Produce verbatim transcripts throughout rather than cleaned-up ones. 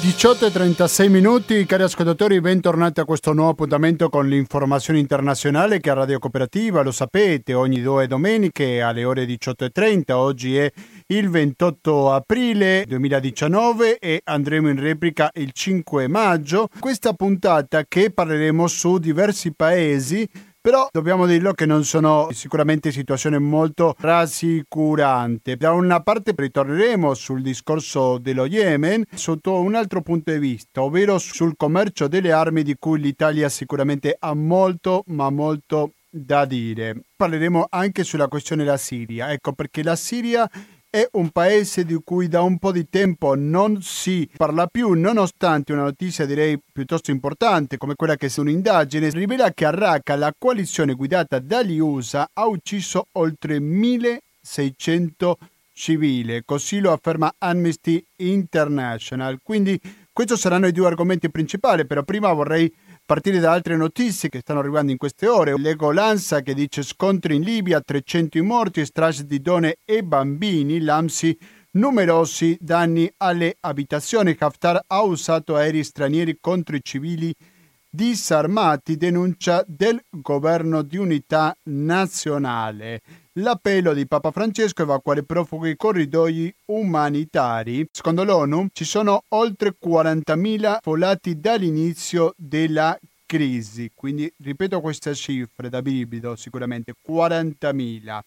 diciotto e trentasei minuti, cari ascoltatori, bentornati a questo nuovo appuntamento con l'informazione internazionale che a Radio Cooperativa, lo sapete, ogni due domeniche alle ore diciotto e trenta. Oggi è il ventotto aprile duemiladiciannove e andremo in replica il cinque maggio. Questa puntata che parleremo su diversi paesi, però dobbiamo dirlo che non sono sicuramente situazioni molto rassicurante. Da una parte ritorneremo sul discorso dello Yemen sotto un altro punto di vista, ovvero sul commercio delle armi di cui l'Italia sicuramente ha molto ma molto da dire. Parleremo anche sulla questione della Siria, ecco perché la Siria è un paese di cui da un po' di tempo non si parla più, nonostante una notizia direi piuttosto importante come quella che su un'indagine rivela che a Raqqa la coalizione guidata dagli U S A ha ucciso oltre milleseicento civili, così lo afferma Amnesty International. Quindi questi saranno i due argomenti principali, però prima vorrei partire da altre notizie che stanno arrivando in queste ore. L'Ego Lanza che dice scontri in Libia, trecento i morti, strage di donne e bambini, l'ANSI numerosi danni alle abitazioni, Haftar ha usato aerei stranieri contro i civili disarmati, denuncia del governo di unità nazionale. L'appello di Papa Francesco a evacuare profughi, corridoi umanitari. Secondo l'ONU ci sono oltre quarantamila follati dall'inizio della crisi. Quindi ripeto queste cifre da brivido, sicuramente quarantamila.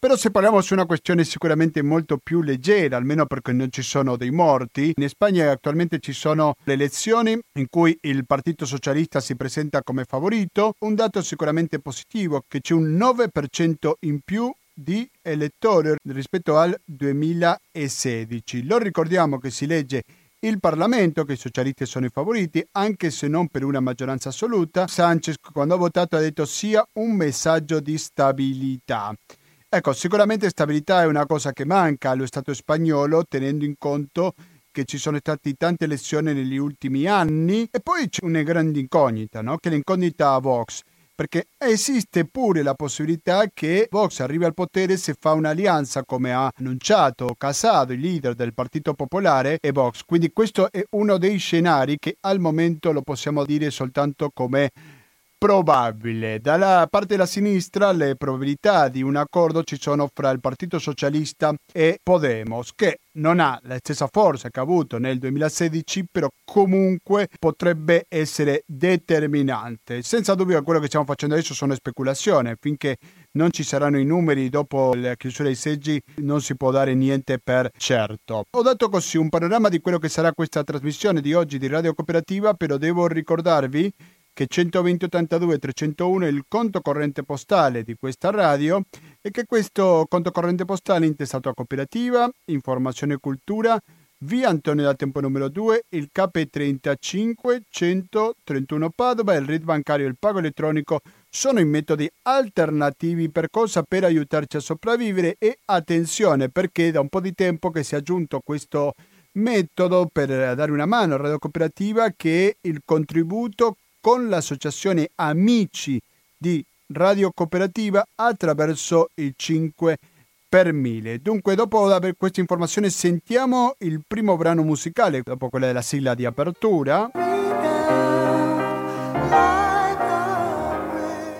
Però se parliamo su una questione sicuramente molto più leggera, almeno perché non ci sono dei morti, in Spagna attualmente ci sono le elezioni in cui il Partito Socialista si presenta come favorito, un dato sicuramente positivo, che c'è un nove per cento in più di elettori rispetto al duemilasedici. Lo ricordiamo che si legge il Parlamento, che i socialisti sono i favoriti, anche se non per una maggioranza assoluta. Sánchez, quando ha votato, ha detto sia un messaggio di stabilità. Ecco, sicuramente stabilità è una cosa che manca allo Stato spagnolo, tenendo in conto che ci sono state tante elezioni negli ultimi anni. E poi c'è una grande incognita, no? Che è l'incognita Vox, perché esiste pure la possibilità che Vox arrivi al potere se fa un'alleanza, come ha annunciato Casado, il leader del Partito Popolare, e Vox. Quindi questo è uno dei scenari che al momento lo possiamo dire soltanto come probabile. Dalla parte della sinistra le probabilità di un accordo ci sono fra il Partito Socialista e Podemos, che non ha la stessa forza che ha avuto nel duemilasedici, però comunque potrebbe essere determinante. Senza dubbio quello che stiamo facendo adesso sono speculazioni, finché non ci saranno i numeri dopo la chiusura dei seggi non si può dare niente per certo. Ho dato così un panorama di quello che sarà questa trasmissione di oggi di Radio Cooperativa, però devo ricordarvi che centoventi ottantadue trecentouno è il conto corrente postale di questa radio e che questo conto corrente postale è intestato a Cooperativa, Informazione e Cultura, via Antonio da Tempo numero due, il C A P trentacinque centotrentuno Padova e il R I D bancario e il pago elettronico sono i metodi alternativi per cosa per aiutarci a sopravvivere. E attenzione, perché da un po' di tempo che si è aggiunto questo metodo per dare una mano a Radio Cooperativa, che è il contributo con l'associazione Amici di Radio Cooperativa attraverso il cinque per mille. Dunque, dopo aver questa informazione, sentiamo il primo brano musicale, dopo quella della sigla di apertura.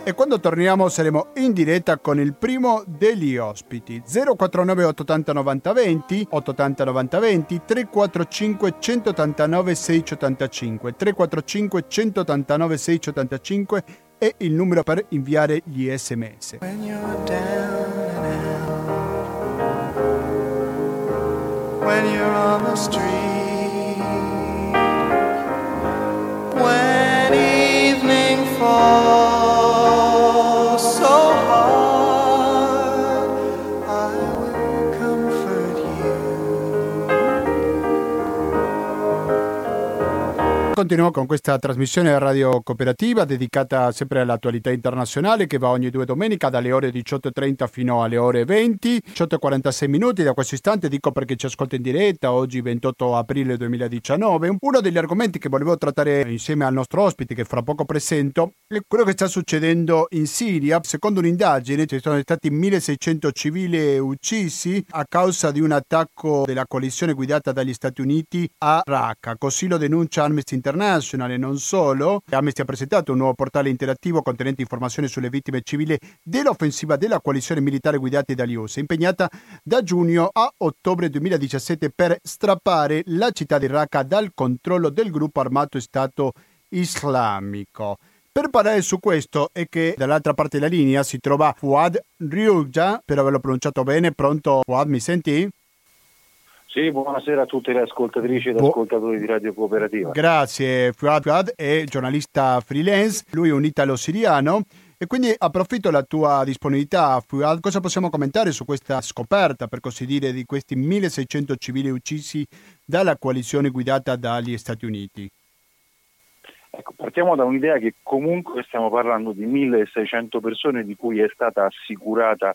E quando torniamo saremo in diretta con il primo degli ospiti. zero quattro nove otto otto zero nove zero due zero, otto ottanta novanta venti, tre quattro cinque uno otto nove sei otto cinque, tre quattro cinque uno otto nove sei otto cinque è il numero per inviare gli sms. Continuiamo con questa trasmissione Radio Cooperativa dedicata sempre all'attualità internazionale che va ogni due domenica dalle ore diciotto e trenta fino alle ore venti, diciotto e quarantasei minuti da questo istante. Dico perché ci ascolta in diretta oggi ventotto aprile duemiladiciannove. Uno degli argomenti che volevo trattare insieme al nostro ospite che fra poco presento è quello che sta succedendo in Siria. Secondo un'indagine ci sono stati milleseicento civili uccisi a causa di un attacco della coalizione guidata dagli Stati Uniti a Raqqa, così lo denuncia Amnesty International. E non solo, Amnesty ha presentato un nuovo portale interattivo contenente informazioni sulle vittime civili dell'offensiva della coalizione militare guidata dagli U S A, impegnata da giugno a ottobre duemiladiciassette per strappare la città di Raqqa dal controllo del gruppo armato Stato Islamico. Per parlare su questo è che dall'altra parte della linea si trova Fouad Roueiha, per averlo pronunciato bene. Pronto Fouad, mi senti? Sì, buonasera a tutte le ascoltatrici e Bu- ascoltatori di Radio Cooperativa. Grazie. Fouad è giornalista freelance, lui è un italo-siriano e quindi approfitto della tua disponibilità. Fouad, cosa possiamo commentare su questa scoperta, per così dire, di questi milleseicento civili uccisi dalla coalizione guidata dagli Stati Uniti? Ecco, partiamo da un'idea che comunque stiamo parlando di milleseicento persone di cui è stata assicurata,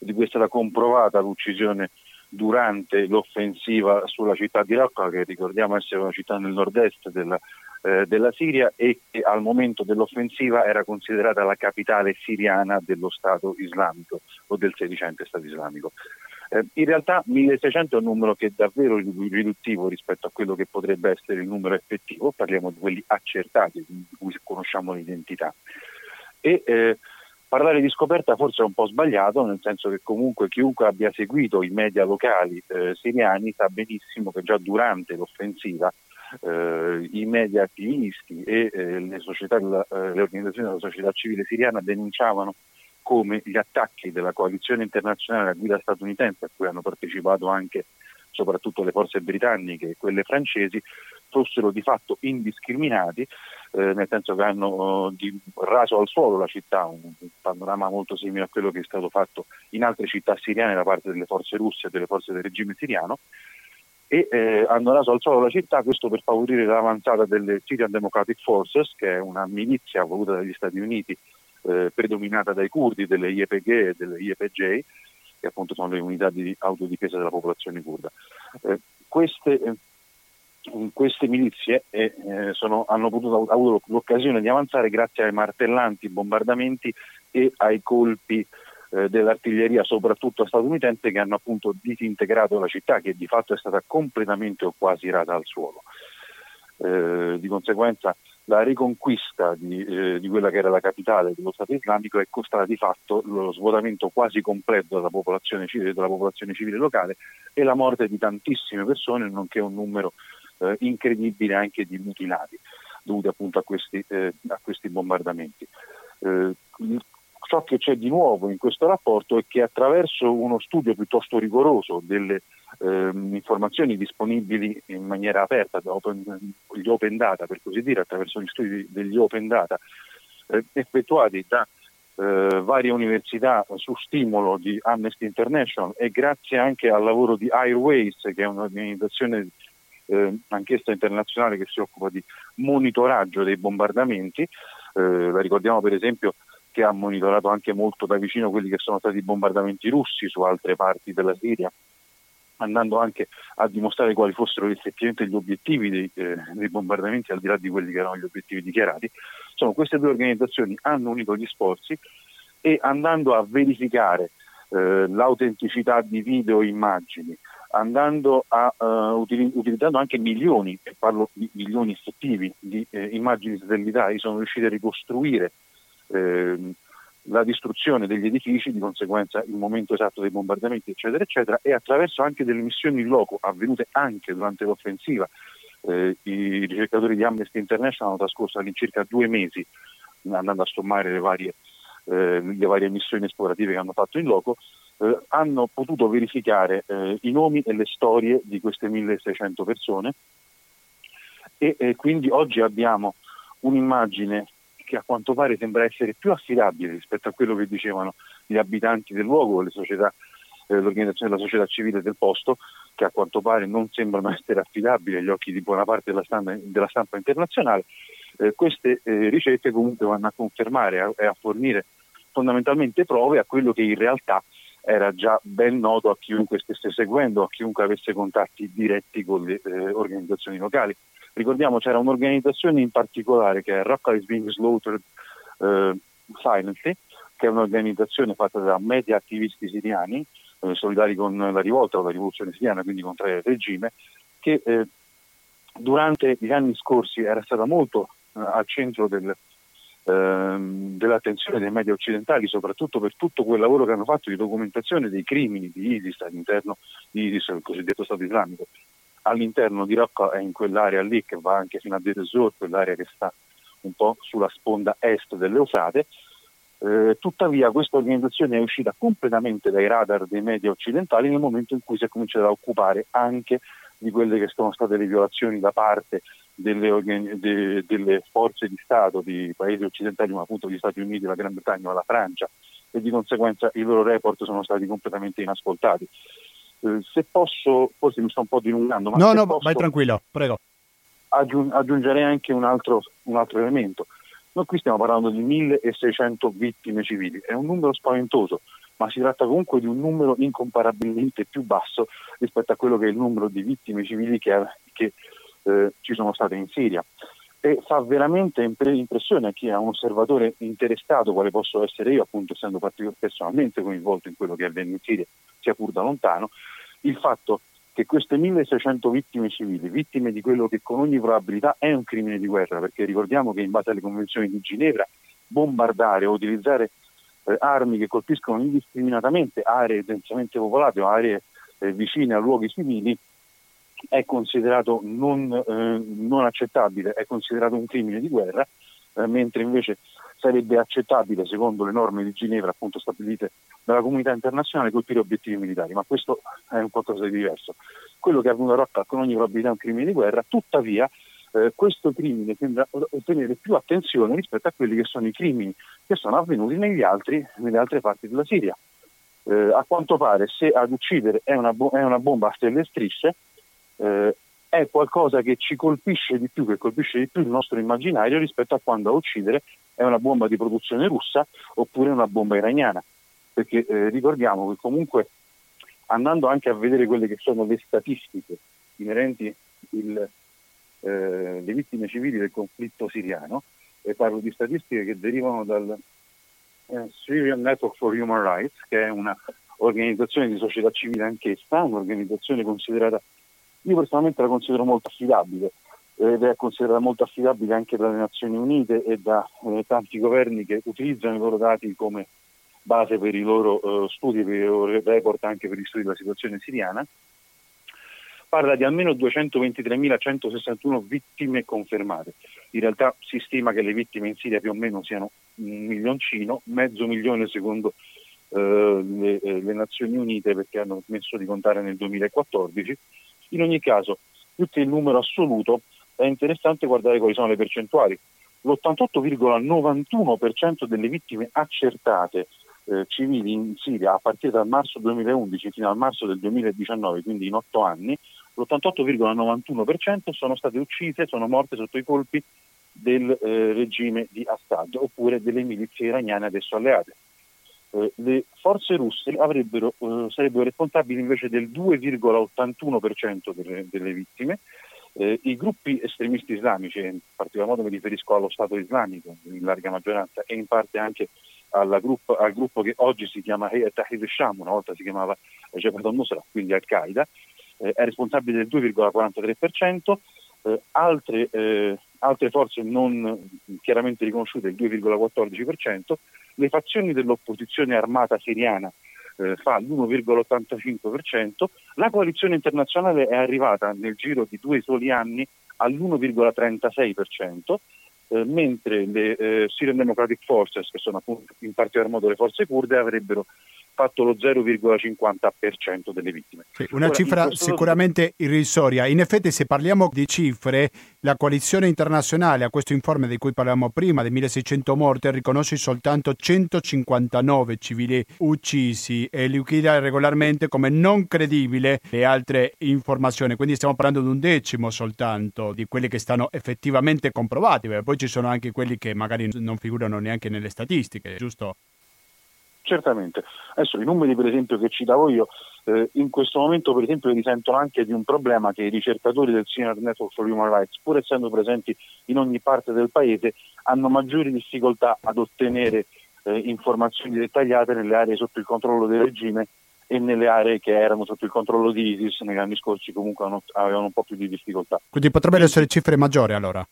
di cui è stata comprovata l'uccisione durante l'offensiva sulla città di Raqqa, che ricordiamo essere una città nel nord-est della, eh, della Siria e che al momento dell'offensiva era considerata la capitale siriana dello Stato Islamico o del sedicente Stato Islamico. Eh, in realtà milleseicento è un numero che è davvero riduttivo rispetto a quello che potrebbe essere il numero effettivo, parliamo di quelli accertati, di cui conosciamo l'identità. E eh, Parlare di scoperta forse è un po' sbagliato, nel senso che comunque chiunque abbia seguito i media locali eh, siriani sa benissimo che già durante l'offensiva eh, i media attivisti e eh, le, società, la, le organizzazioni della società civile siriana denunciavano come gli attacchi della coalizione internazionale a guida statunitense, a cui hanno partecipato anche soprattutto le forze britanniche e quelle francesi, fossero di fatto indiscriminati, eh, nel senso che hanno eh, di, raso al suolo la città, un, un panorama molto simile a quello che è stato fatto in altre città siriane da parte delle forze russe e delle forze del regime siriano, e eh, hanno raso al suolo la città, questo per favorire l'avanzata delle Syrian Democratic Forces, che è una milizia voluta dagli Stati Uniti, eh, predominata dai curdi, delle Y P G e delle Y P J, che appunto sono le unità di autodifesa della popolazione curda. Eh, queste... Eh, Queste milizie eh, sono, hanno potuto, avuto l'occasione di avanzare grazie ai martellanti bombardamenti e ai colpi eh, dell'artiglieria, soprattutto statunitense, che hanno appunto disintegrato la città, che di fatto è stata completamente o quasi rasa al suolo. Eh, di conseguenza la riconquista di, eh, di quella che era la capitale dello Stato Islamico è costata di fatto lo svuotamento quasi completo della popolazione civile, della popolazione civile locale e la morte di tantissime persone, nonché un numero Eh, incredibile anche di mutilati dovuti appunto a questi, eh, a questi bombardamenti. Eh, ciò che c'è di nuovo in questo rapporto è che attraverso uno studio piuttosto rigoroso delle eh, informazioni disponibili in maniera aperta, open, gli open data per così dire, attraverso gli studi degli open data eh, effettuati da Eh, varie università su stimolo di Amnesty International e grazie anche al lavoro di Airwars, che è un'organizzazione eh, anch'essa internazionale che si occupa di monitoraggio dei bombardamenti, eh, la ricordiamo per esempio che ha monitorato anche molto da vicino quelli che sono stati i bombardamenti russi su altre parti della Siria, andando anche a dimostrare quali fossero effettivamente gli obiettivi dei, eh, dei bombardamenti, al di là di quelli che erano gli obiettivi dichiarati. Insomma, queste due organizzazioni hanno unito gli sforzi e andando a verificare eh, l'autenticità di video e immagini, andando a, eh, utilizzando anche milioni, e parlo di milioni effettivi, di eh, immagini satellitari, sono riusciti a ricostruire eh, la distruzione degli edifici, di conseguenza il momento esatto dei bombardamenti, eccetera, eccetera, e attraverso anche delle missioni in loco avvenute anche durante l'offensiva. Eh, i ricercatori di Amnesty International hanno trascorso all'incirca due mesi andando a sommare le varie, eh, le varie missioni esplorative che hanno fatto in loco, eh, hanno potuto verificare eh, i nomi e le storie di queste milleseicento persone e eh, quindi oggi abbiamo un'immagine che a quanto pare sembra essere più affidabile rispetto a quello che dicevano gli abitanti del luogo, le società eh, l'organizzazione della società civile del posto, che a quanto pare non sembrano essere affidabili agli occhi di buona parte della stampa, della stampa internazionale. Eh, queste eh, ricerche comunque vanno a confermare a, e a fornire fondamentalmente prove a quello che in realtà era già ben noto a chiunque stesse seguendo, a chiunque avesse contatti diretti con le eh, organizzazioni locali. Ricordiamo, c'era un'organizzazione in particolare che è Raqqa is being slaughtered eh, silently, che è un'organizzazione fatta da media attivisti siriani, eh, solidari con la rivolta o la rivoluzione siriana, quindi contraria al regime, che eh, durante gli anni scorsi era stata molto eh, al centro del dell'attenzione dei media occidentali, soprattutto per tutto quel lavoro che hanno fatto di documentazione dei crimini di ISIS all'interno di ISIS, il cosiddetto Stato Islamico, all'interno di Raqqa e in quell'area lì che va anche fino a Deir ez-Zor, quell'area che sta un po' sulla sponda est dell'Eufrate. Eh, tuttavia questa organizzazione è uscita completamente dai radar dei media occidentali nel momento in cui si è cominciato a occupare anche di quelle che sono state le violazioni da parte Delle, organi- de- delle forze di Stato di paesi occidentali, ma appunto gli Stati Uniti, la Gran Bretagna, la Francia, e di conseguenza i loro report sono stati completamente inascoltati. Eh, se posso, forse mi sto un po' dilungando, ma no, no, posso, vai tranquillo, prego. Aggiung- aggiungerei anche un altro, un altro elemento. Noi qui stiamo parlando di milleseicento vittime civili, è un numero spaventoso, ma si tratta comunque di un numero incomparabilmente più basso rispetto a quello che è il numero di vittime civili che, che Eh, ci sono state in Siria, e fa veramente impressione a chi è un osservatore interessato, quale posso essere io, appunto essendo personalmente coinvolto in quello che avviene in Siria, sia pur da lontano, il fatto che queste milleseicento vittime civili, vittime di quello che con ogni probabilità è un crimine di guerra, perché ricordiamo che in base alle convenzioni di Ginevra bombardare o utilizzare eh, armi che colpiscono indiscriminatamente aree densamente popolate o aree eh, vicine a luoghi civili è considerato non, eh, non accettabile, è considerato un crimine di guerra, eh, mentre invece sarebbe accettabile, secondo le norme di Ginevra appunto stabilite dalla comunità internazionale, colpire obiettivi militari, ma questo è un qualcosa di diverso. Quello che è avvenuto a Raqqa con ogni probabilità è un crimine di guerra, tuttavia eh, questo crimine sembra ottenere più attenzione rispetto a quelli che sono i crimini che sono avvenuti negli altri, nelle altre parti della Siria. Eh, a quanto pare, se ad uccidere è una, bo- è una bomba a stelle e strisce, Eh, è qualcosa che ci colpisce di più, che colpisce di più il nostro immaginario rispetto a quando a uccidere è una bomba di produzione russa oppure una bomba iraniana, perché eh, ricordiamo che comunque, andando anche a vedere quelle che sono le statistiche inerenti il, eh, le vittime civili del conflitto siriano, e parlo di statistiche che derivano dal eh, Syrian Network for Human Rights, che è un'organizzazione di società civile anch'essa, un'organizzazione considerata, io personalmente la considero molto affidabile, ed è considerata molto affidabile anche dalle Nazioni Unite e da eh, tanti governi che utilizzano i loro dati come base per i loro eh, studi, per i loro report, anche per gli studi della situazione siriana. Parla di almeno duecentoventitremilacentosettantuno vittime confermate. In realtà si stima che le vittime in Siria più o meno siano un milioncino, mezzo milione secondo eh, le, le Nazioni Unite, perché hanno smesso di contare nel duemilaquattordici. In ogni caso, più che il numero assoluto, è interessante guardare quali sono le percentuali. L'ottantotto virgola novantuno per cento delle vittime accertate eh, civili in Siria a partire dal marzo duemilaundici fino al marzo del duemiladiciannove, quindi in otto anni, l'ottantotto virgola novantuno per cento sono state uccise, sono morte sotto i colpi del eh, regime di Assad oppure delle milizie iraniane adesso alleate. Eh, le forze russe avrebbero, eh, sarebbero responsabili invece del due virgola ottantuno per cento delle, delle vittime, eh, i gruppi estremisti islamici, in particolar modo mi riferisco allo Stato Islamico in larga maggioranza e in parte anche alla gruppo, al gruppo che oggi si chiama Tahrir al-Sham, una volta si chiamava Jabhat al-Nusra, quindi Al-Qaeda, eh, è responsabile del due virgola quarantatré per cento, eh, altre, eh, altre forze non chiaramente riconosciute il due virgola quattordici per cento, le fazioni dell'opposizione armata siriana eh, fa l'uno virgola ottantacinque per cento, la coalizione internazionale è arrivata nel giro di due soli anni all'uno virgola trentasei per cento, eh, mentre le eh, Syrian Democratic Forces, che sono appunto in particolar modo le forze curde, avrebbero fatto lo zero virgola cinquanta per cento delle vittime. Sì, una Ora, cifra sicuramente dos... irrisoria. In effetti, se parliamo di cifre, la coalizione internazionale, a questo informe di cui parlavamo prima, di milleseicento morti, riconosce soltanto centocinquantanove civili uccisi e liquida regolarmente come non credibile le altre informazioni. Quindi stiamo parlando di un decimo soltanto di quelli che stanno effettivamente comprovati, perché poi ci sono anche quelli che magari non figurano neanche nelle statistiche, giusto? Certamente. Adesso i numeri, per esempio, che ci davo io, eh, in questo momento per esempio risentono anche di un problema che i ricercatori del Syrian Network for Human Rights, pur essendo presenti in ogni parte del paese, hanno maggiori difficoltà ad ottenere eh, informazioni dettagliate nelle aree sotto il controllo del regime e nelle aree che erano sotto il controllo di ISIS negli anni scorsi comunque hanno, avevano un po' più di difficoltà. Quindi potrebbero essere cifre maggiori allora?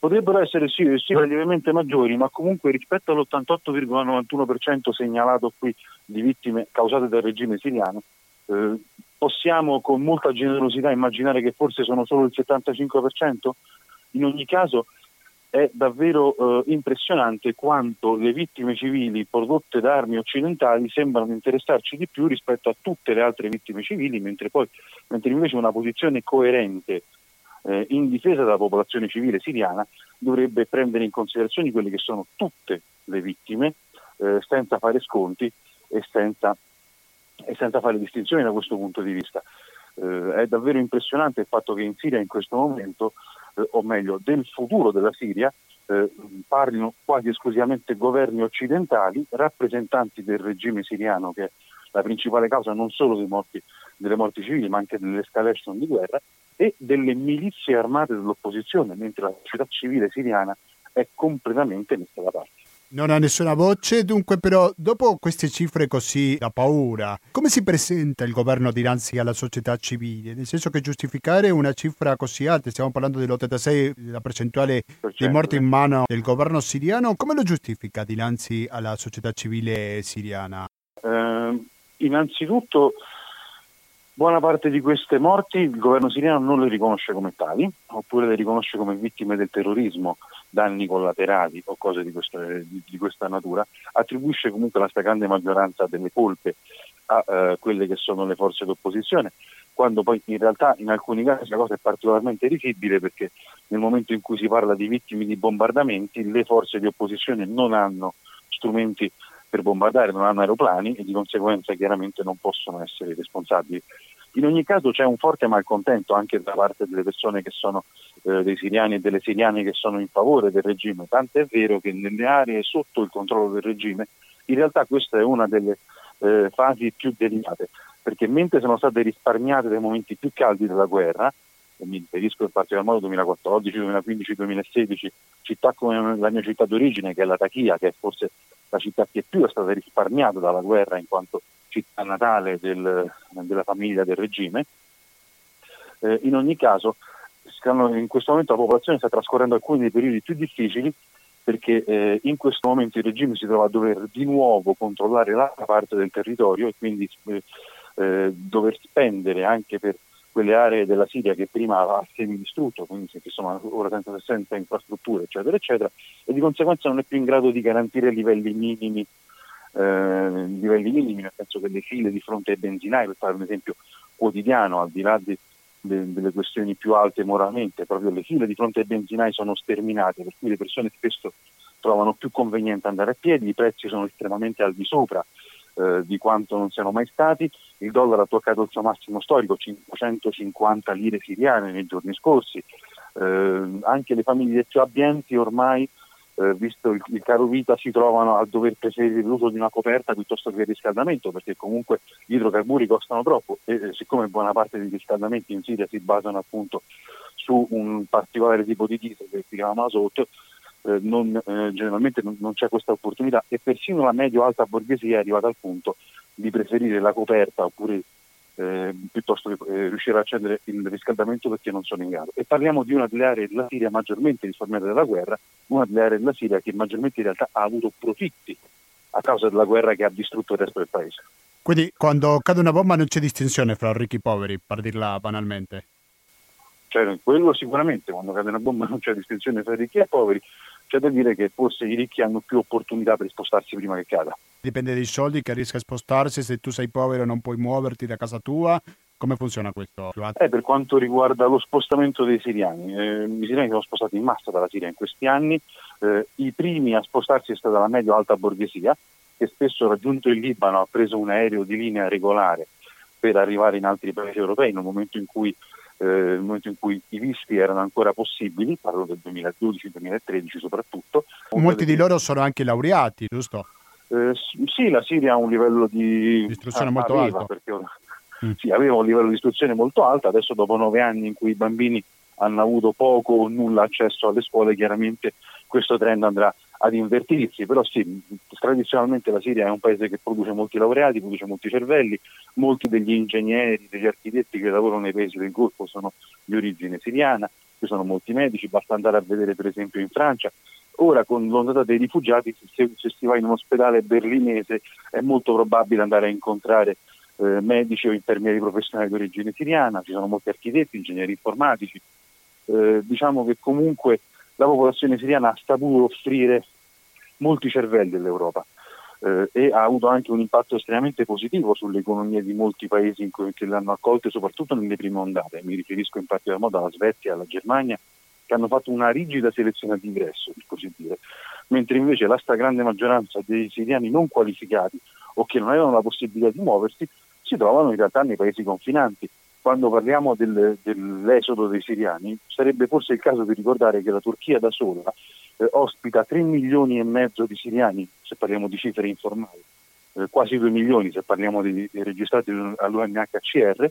Potrebbero essere sì, sì lievemente maggiori, ma comunque rispetto all'ottantotto virgola novantuno per cento segnalato qui di vittime causate dal regime siriano, eh, possiamo con molta generosità immaginare che forse sono solo il settantacinque per cento? In ogni caso è davvero eh, impressionante quanto le vittime civili prodotte da armi occidentali sembrano interessarci di più rispetto a tutte le altre vittime civili, mentre poi mentre invece una posizione coerente Eh, in difesa della popolazione civile siriana dovrebbe prendere in considerazione quelle che sono tutte le vittime eh, senza fare sconti e senza, e senza fare distinzioni da questo punto di vista. Eh, è davvero impressionante il fatto che in Siria in questo momento, eh, o meglio del futuro della Siria, eh, parlino quasi esclusivamente governi occidentali, rappresentanti del regime siriano che è la principale causa non solo dei morti, delle morti civili ma anche dell'escalation di guerra, e delle milizie armate dell'opposizione, mentre la società civile siriana è completamente messa da parte. Non ha nessuna voce, dunque, però dopo queste cifre così da paura, come si presenta il governo dinanzi alla società civile? Nel senso che giustificare una cifra così alta, stiamo parlando dell'ottantasei, la percentuale di morti in mano del governo siriano, come lo giustifica dinanzi alla società civile siriana? Eh, innanzitutto buona parte di queste morti il governo siriano non le riconosce come tali, oppure le riconosce come vittime del terrorismo, danni collaterali o cose di questa, di, di questa natura. Attribuisce comunque la stragrande maggioranza delle colpe a eh, quelle che sono le forze d'opposizione, quando poi in realtà in alcuni casi la cosa è particolarmente risibile, perché nel momento in cui si parla di vittime di bombardamenti le forze di opposizione non hanno strumenti per bombardare, non hanno aeroplani e di conseguenza chiaramente non possono essere responsabili. In ogni caso c'è un forte malcontento anche da parte delle persone che sono eh, dei siriani e delle siriane che sono in favore del regime, tant'è vero che nelle aree sotto il controllo del regime in realtà questa è una delle eh, fasi più delicate, perché mentre sono state risparmiate dai momenti più caldi della guerra, e mi riferisco in particolar modo duemilaquattordici, duemilaquindici, duemilasedici, città come la mia città d'origine che è la Raqqa, che è forse la città che più è stata risparmiata dalla guerra in quanto città natale del, della famiglia del regime. Eh, in ogni caso, in questo momento la popolazione sta trascorrendo alcuni dei periodi più difficili, perché eh, in questo momento il regime si trova a dover di nuovo controllare l'altra parte del territorio e quindi eh, eh, dover spendere anche per quelle aree della Siria che prima ha semidistrutto, quindi che sono ora senza, senza infrastrutture, eccetera, eccetera, e di conseguenza non è più in grado di garantire livelli minimi, eh, livelli minimi, nel senso che le file di fronte ai benzinai, per fare un esempio quotidiano, al di là di, de, delle questioni più alte moralmente, proprio le file di fronte ai benzinai sono sterminate, per cui le persone spesso trovano più conveniente andare a piedi, i prezzi sono estremamente al di sopra Eh, di quanto non siano mai stati, il dollaro ha toccato il suo massimo storico, cinquecentocinquanta lire siriane nei giorni scorsi, eh, anche le famiglie più abbienti ormai, eh, visto il, il caro vita, si trovano a dover preferire l'uso di una coperta piuttosto che il riscaldamento, perché comunque gli idrocarburi costano troppo e eh, siccome buona parte dei riscaldamenti in Siria si basano appunto su un particolare tipo di diesel che si chiama masoto, Eh, non, eh, generalmente non, non c'è questa opportunità e persino la medio-alta borghesia è arrivata al punto di preferire la coperta oppure eh, piuttosto che eh, riuscire a accendere il riscaldamento perché non sono in grado. E parliamo di una delle aree della Siria maggiormente risparmiata dalla guerra, una delle aree della Siria che maggiormente in realtà ha avuto profitti a causa della guerra che ha distrutto il resto del paese. Quindi quando cade una bomba non c'è distinzione fra ricchi e poveri, per dirla banalmente? Cioè, quello sicuramente, quando cade una bomba non c'è distinzione fra ricchi e poveri. C'è da dire che forse i ricchi hanno più opportunità per spostarsi prima che cada. Dipende dai soldi che riesca a spostarsi, se tu sei povero non puoi muoverti da casa tua. Come funziona questo? Eh, per quanto riguarda lo spostamento dei siriani, eh, i siriani sono spostati in massa dalla Siria in questi anni, eh, i primi a spostarsi è stata la medio-alta borghesia, che spesso raggiunto il Libano ha preso un aereo di linea regolare per arrivare in altri paesi europei nel momento in cui, eh, nel momento in cui i visti erano ancora possibili, parlo del duemiladodici duemilatredici soprattutto. Molti di loro sono anche laureati, giusto? Eh, sì, la Siria ha un livello di... istruzione ah, molto alto. Perché... Mm. Sì, aveva un livello di istruzione molto alto, adesso dopo nove anni in cui i bambini hanno avuto poco o nulla accesso alle scuole, chiaramente questo trend andrà ad invertirsi, però sì, tradizionalmente la Siria è un paese che produce molti laureati, produce molti cervelli, molti degli ingegneri, degli architetti che lavorano nei paesi del Golfo sono di origine siriana, ci sono molti medici, basta andare a vedere per esempio in Francia. Ora con l'ondata dei rifugiati, se, se si va in un ospedale berlinese è molto probabile andare a incontrare Eh, medici o infermieri professionali di origine siriana, ci sono molti architetti, ingegneri informatici, eh, diciamo che comunque la popolazione siriana ha saputo offrire molti cervelli all'Europa eh, e ha avuto anche un impatto estremamente positivo sull'economia di molti paesi in cui, che l'hanno accolta, soprattutto nelle prime ondate, mi riferisco in particolar modo alla Svezia, alla Germania, che hanno fatto una rigida selezione all'ingresso, per così dire, mentre invece la stragrande maggioranza dei siriani non qualificati o che non avevano la possibilità di muoversi si trovano in realtà nei paesi confinanti. Quando parliamo del, dell'esodo dei siriani, sarebbe forse il caso di ricordare che la Turchia da sola eh, ospita tre milioni e mezzo di siriani, se parliamo di cifre informali, eh, quasi due milioni se parliamo di, di registrati all'U N H C R.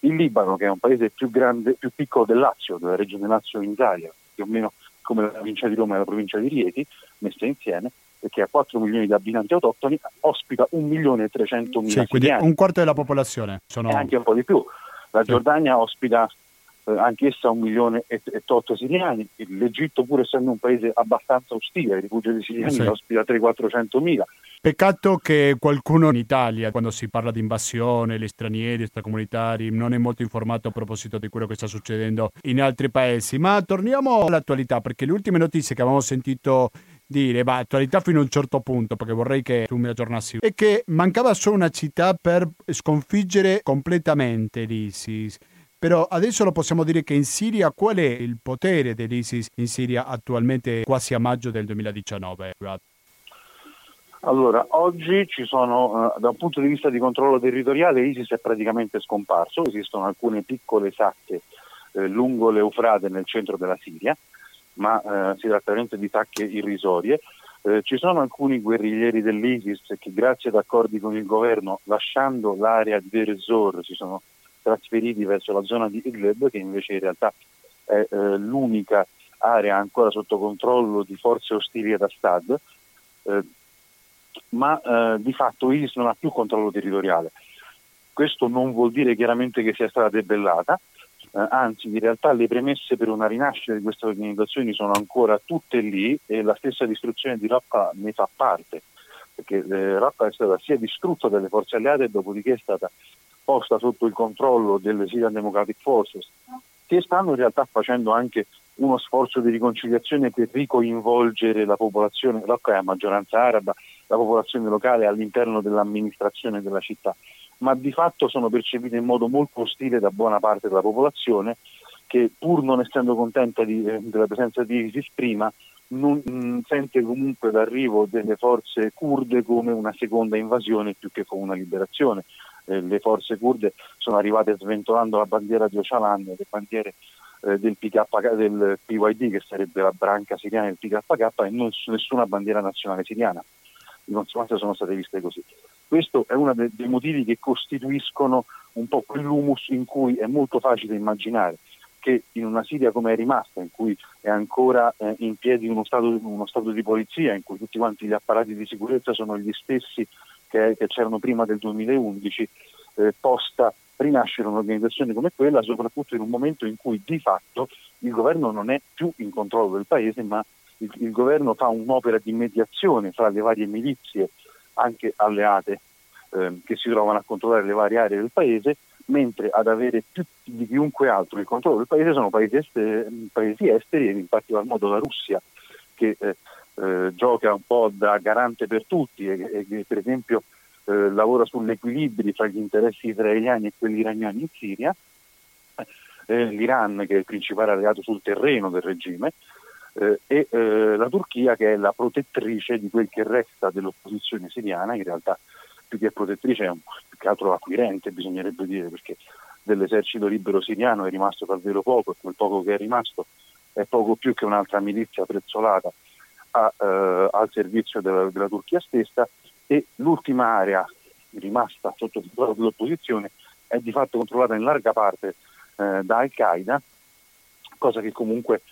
Il Libano, che è un paese più grande, più piccolo del Lazio, della regione Lazio in Italia, più o meno come la provincia di Roma e la provincia di Rieti, messe insieme, che ha quattro milioni di abitanti autoctoni, ospita un milione e trecentomila. Cioè, quindi un quarto della popolazione. Sono... E anche un po' di più. La Giordania sì. ospita eh, anch'essa un milione e otto siriani, l'Egitto pur essendo un paese abbastanza ostile, i rifugiati siriani sì. ospita tre-quattrocentomila. Peccato che qualcuno in Italia, quando si parla di invasione, gli stranieri, gli extracomunitari, non è molto informato a proposito di quello che sta succedendo in altri paesi. Ma torniamo all'attualità, perché le ultime notizie che avevamo sentito dire, ma attualità fino a un certo punto, perché vorrei che tu mi aggiornassi, è che mancava solo una città per sconfiggere completamente l'ISIS. Però adesso lo possiamo dire che in Siria qual è il potere dell'ISIS in Siria attualmente, quasi a maggio del duemiladiciannove? Allora, oggi ci sono, da un punto di vista di controllo territoriale, l'ISIS è praticamente scomparso, esistono alcune piccole sacche eh, lungo l'Eufrate nel centro della Siria, ma eh, si tratta veramente di sacche irrisorie. Eh, ci sono alcuni guerriglieri dell'ISIS che grazie ad accordi con il governo, lasciando l'area di Deir ez-Zor, si sono trasferiti verso la zona di Idlib, che invece in realtà è eh, l'unica area ancora sotto controllo di forze ostili ad Assad, eh, ma eh, di fatto l'ISIS non ha più controllo territoriale. Questo non vuol dire chiaramente che sia stata debellata, anzi in realtà le premesse per una rinascita di queste organizzazioni sono ancora tutte lì e la stessa distruzione di Raqqa ne fa parte, perché eh, Raqqa è stata sia distrutta dalle forze alleate e dopodiché è stata posta sotto il controllo delle Syrian Democratic Forces, che stanno in realtà facendo anche uno sforzo di riconciliazione per ricoinvolgere la popolazione. Raqqa è a maggioranza araba, la popolazione locale all'interno dell'amministrazione della città, ma di fatto sono percepite in modo molto ostile da buona parte della popolazione, che pur non essendo contenta di, eh, della presenza di ISIS prima, non mh, sente comunque l'arrivo delle forze curde come una seconda invasione più che come una liberazione. Eh, le forze curde sono arrivate sventolando la bandiera di Ocalan e le bandiere eh, del, P K K, del P Y D, che sarebbe la branca siriana del P K K, e non nessuna bandiera nazionale siriana. Di conseguenza sono state viste così. Questo è uno dei motivi che costituiscono un po' quell'humus in cui è molto facile immaginare che in una Siria come è rimasta, in cui è ancora eh, in piedi uno stato, uno stato di polizia, in cui tutti quanti gli apparati di sicurezza sono gli stessi che, che c'erano prima del duemilaundici, eh, possa rinascere un'organizzazione come quella, soprattutto in un momento in cui di fatto il governo non è più in controllo del paese, ma il, il governo fa un'opera di mediazione fra le varie milizie, anche alleate ehm, che si trovano a controllare le varie aree del paese, mentre ad avere più di chiunque altro il controllo del paese sono paesi esteri, paesi esteri, in particolar modo la Russia, che eh, eh, gioca un po' da garante per tutti e che per esempio eh, lavora sull'equilibrio tra gli interessi israeliani e quelli iraniani in Siria, eh, l'Iran che è il principale alleato sul terreno del regime, eh, e eh, la Turchia che è la protettrice di quel che resta dell'opposizione siriana, in realtà più che protettrice è un più che altro acquirente, bisognerebbe dire, perché dell'esercito libero siriano è rimasto davvero poco, e quel poco che è rimasto è poco più che un'altra milizia prezzolata a, eh, al servizio della, della Turchia stessa, e l'ultima area rimasta sotto il controllo dell'opposizione è di fatto controllata in larga parte eh, da Al-Qaeda, cosa che comunque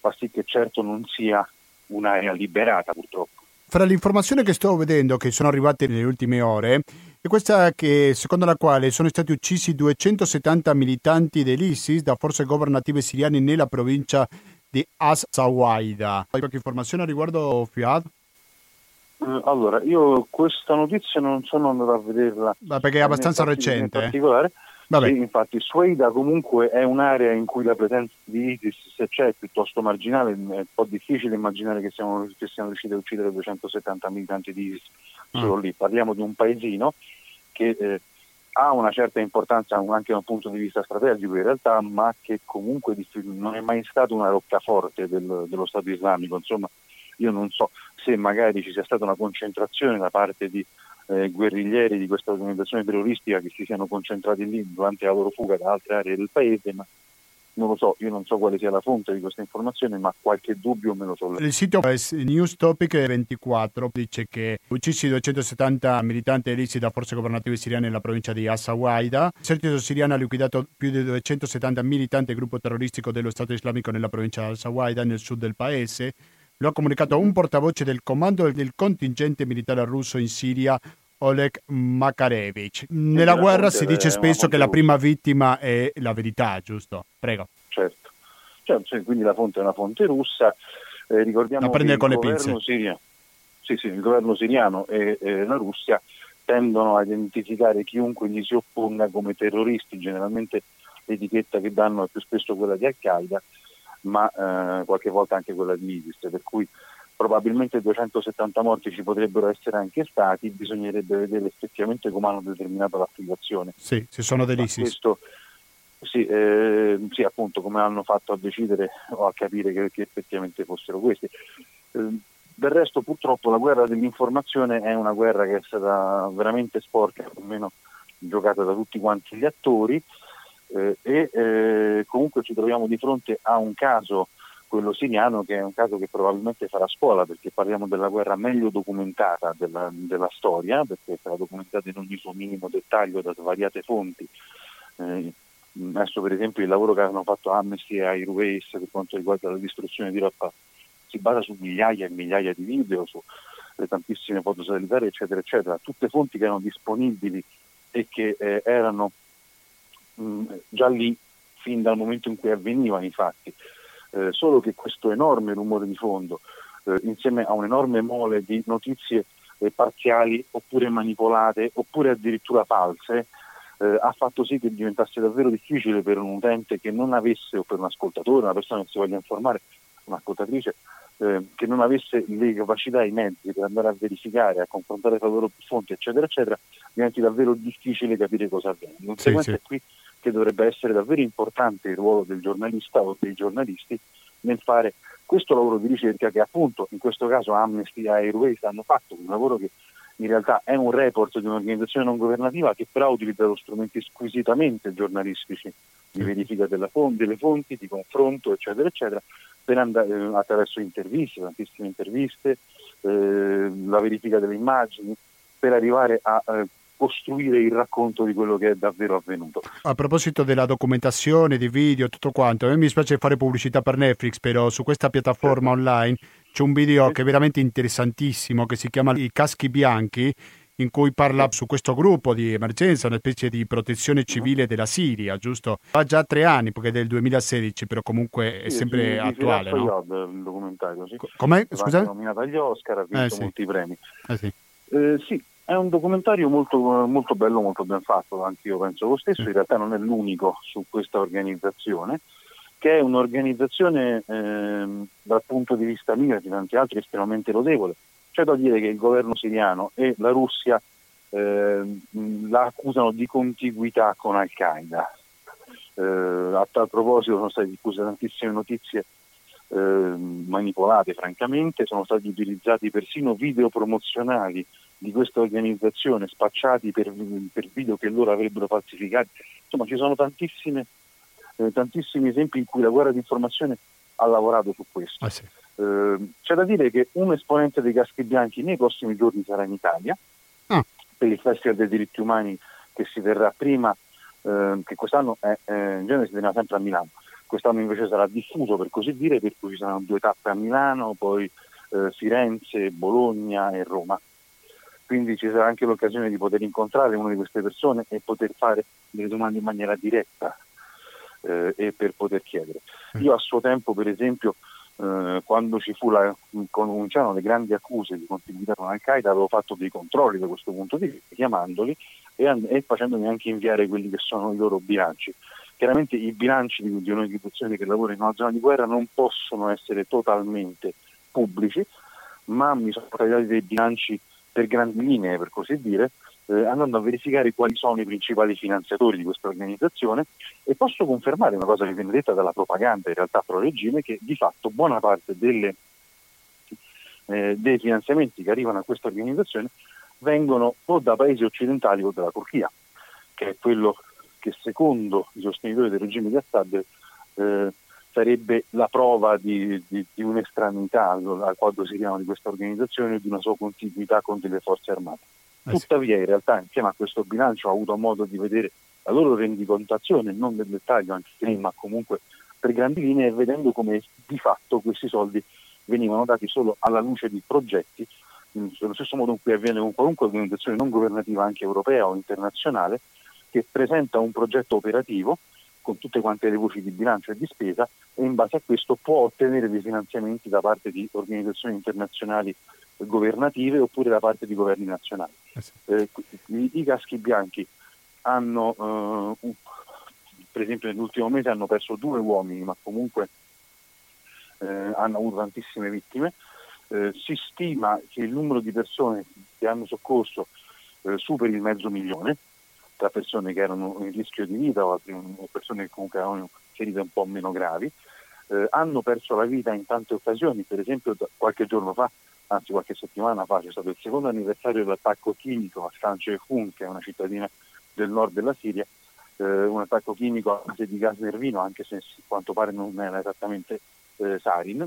fa sì che certo non sia un'area liberata purtroppo. Fra l'informazione che sto vedendo, che sono arrivate nelle ultime ore, è questa che, secondo la quale sono stati uccisi duecentosettanta militanti dell'ISIS da forze governative siriane nella provincia di As-Suwayda. Hai qualche informazione a riguardo, Fouad? Allora, io questa notizia non sono andato a vederla. Ma perché è abbastanza recente. In particolare, vabbè. Sì, infatti, Suwayda comunque è un'area in cui la presenza di ISIS, se c'è, è piuttosto marginale. È un po' difficile immaginare che siamo, che siamo riusciti a uccidere duecentosettanta militanti di ISIS solo mm. lì. Parliamo di un paesino che eh, ha una certa importanza anche da un punto di vista strategico in realtà, ma che comunque non è mai stata una roccaforte del, dello Stato Islamico. Insomma, io non so se magari ci sia stata una concentrazione da parte di eh, guerriglieri di questa organizzazione terroristica che si siano concentrati lì durante la loro fuga da altre aree del paese, ma non lo so, io non so quale sia la fonte di questa informazione, ma qualche dubbio me lo sollevo. Il sito News Topic ventiquattro dice che uccisi duecentosettanta militanti elisi da forze governative siriane nella provincia di As-Suwayda. L'esercito siriano ha liquidato più di duecentosettanta militanti del gruppo terroristico dello Stato Islamico nella provincia di As-Suwayda, nel sud del paese. Lo ha comunicato un portavoce del comando del contingente militare russo in Siria, Oleg Makarevich. Nella guerra si dice spesso che la prima vittima è la verità, giusto? Prego. Certo, cioè, quindi la fonte è una fonte russa. Eh, ricordiamo che il governo, siria... sì, sì, il governo siriano e eh, la Russia tendono a identificare chiunque gli si opponga come terroristi, generalmente l'etichetta che danno è più spesso quella di Al-Qaeda, ma eh, qualche volta anche quella di ISIS, per cui probabilmente duecentosettanta morti ci potrebbero essere anche stati, bisognerebbe vedere effettivamente come hanno determinato l'applicazione. Sì, se sono dell'ISIS. Questo, sì, eh, sì, appunto, come hanno fatto a decidere o a capire che, che effettivamente fossero questi. Eh, del resto purtroppo la guerra dell'informazione è una guerra che è stata veramente sporca, almeno giocata da tutti quanti gli attori, Eh, e eh, comunque ci troviamo di fronte a un caso, quello siriano, che è un caso che probabilmente farà scuola, perché parliamo della guerra meglio documentata della, della storia, perché sarà documentata in ogni suo minimo dettaglio da svariate fonti. Eh, adesso per esempio il lavoro che hanno fatto Amnesty e Airwars per quanto riguarda la distruzione di Raqqa si basa su migliaia e migliaia di video, su le tantissime foto satellitari eccetera eccetera, tutte fonti che erano disponibili e che eh, erano già lì fin dal momento in cui avvenivano i fatti, eh, solo che questo enorme rumore di fondo eh, insieme a un'enorme mole di notizie eh, parziali oppure manipolate oppure addirittura false eh, ha fatto sì che diventasse davvero difficile per un utente che non avesse, o per un ascoltatore, una persona che si voglia informare, un'ascoltatrice eh, che non avesse le capacità e i mezzi per andare a verificare, a confrontare tra loro fonti eccetera eccetera, diventi davvero difficile capire cosa avviene. In conseguenza sì, sì. Qui che dovrebbe essere davvero importante il ruolo del giornalista o dei giornalisti nel fare questo lavoro di ricerca che appunto in questo caso Amnesty e Airways hanno fatto, un lavoro che in realtà è un report di un'organizzazione non governativa che però ha utilizzato strumenti squisitamente giornalistici di verifica della fon- delle fonti, di confronto eccetera eccetera, per andare eh, attraverso interviste, tantissime interviste, eh, la verifica delle immagini, per arrivare a... Eh, costruire il racconto di quello che è davvero avvenuto. A proposito della documentazione, di video, tutto quanto, a me mi spiace fare pubblicità per Netflix, però su questa piattaforma online c'è un video che è veramente interessantissimo, che si chiama I Caschi Bianchi, in cui parla su questo gruppo di emergenza, una specie di protezione civile della Siria, giusto? Ha già tre anni, perché è del duemilasedici, però comunque è sì, sempre attuale, no? Il documentario, sì. Com'è? Scusate? È nominato agli Oscar, ha vinto eh, sì. molti premi. Eh, sì. Eh, sì. È un documentario molto, molto bello, molto ben fatto, anche io penso lo stesso, in realtà non è l'unico su questa organizzazione, che è un'organizzazione eh, dal punto di vista mio e di tanti altri estremamente lodevole. C'è da dire che il governo siriano e la Russia eh, la accusano di contiguità con Al-Qaeda. Eh, a tal proposito sono state diffuse tantissime notizie eh, manipolate, francamente, sono stati utilizzati persino video promozionali di questa organizzazione, spacciati per, per video che loro avrebbero falsificati. Insomma, ci sono tantissime tantissimi esempi in cui la guerra di informazione ha lavorato su questo. Ah, sì. eh, c'è da dire che un esponente dei Caschi Bianchi nei prossimi giorni sarà in Italia ah. per il Festival dei diritti umani che si verrà prima, eh, che quest'anno è, eh, in genere si teneva sempre a Milano, quest'anno invece sarà diffuso, per così dire, per cui ci saranno due tappe a Milano, poi eh, Firenze, Bologna e Roma. Quindi ci sarà anche l'occasione di poter incontrare una di queste persone e poter fare delle domande in maniera diretta e per poter chiedere. Io a suo tempo, per esempio, eh, quando ci fu la, cominciarono le grandi accuse di contiguità con Al-Qaeda, avevo fatto dei controlli da questo punto di vista, chiamandoli e, e facendomi anche inviare quelli che sono i loro bilanci. Chiaramente i bilanci di, di un'organizzazione che lavora in una zona di guerra non possono essere totalmente pubblici, ma mi sono tagliati dei bilanci per grandi linee, per così dire, Eh, andando a verificare quali sono i principali finanziatori di questa organizzazione, e posso confermare una cosa che viene detta dalla propaganda in realtà pro regime, che di fatto buona parte delle, eh, dei finanziamenti che arrivano a questa organizzazione vengono o da paesi occidentali o dalla Turchia, che è quello che secondo i sostenitori del regime di Assad eh, sarebbe la prova di, di, di un'estraneità al quadro siriano di questa organizzazione e di una sua contiguità con delle forze armate. Tuttavia in realtà insieme a questo bilancio ho avuto modo di vedere la loro rendicontazione, non nel dettaglio, anche se, ma comunque per grandi linee, vedendo come di fatto questi soldi venivano dati solo alla luce di progetti, nello stesso modo in cui avviene con qualunque organizzazione non governativa, anche europea o internazionale, che presenta un progetto operativo con tutte quante le voci di bilancio e di spesa, e in base a questo può ottenere dei finanziamenti da parte di organizzazioni internazionali governative oppure da parte di governi nazionali. Eh sì. eh, i, i Caschi Bianchi hanno, eh, per esempio, nell'ultimo mese hanno perso due uomini, ma comunque eh, hanno avuto tantissime vittime. Eh, si stima che il numero di persone che hanno soccorso eh, superi il mezzo milione, tra persone che erano in rischio di vita o, altri, o persone che comunque erano ferite un po' meno gravi. Eh, hanno perso la vita in tante occasioni, per esempio da, qualche giorno fa, anzi qualche settimana fa, c'è stato il secondo anniversario dell'attacco chimico a Sánchez, che è una cittadina del nord della Siria, eh, un attacco chimico a base di gas nervino, anche se a quanto pare non era esattamente eh, sarin,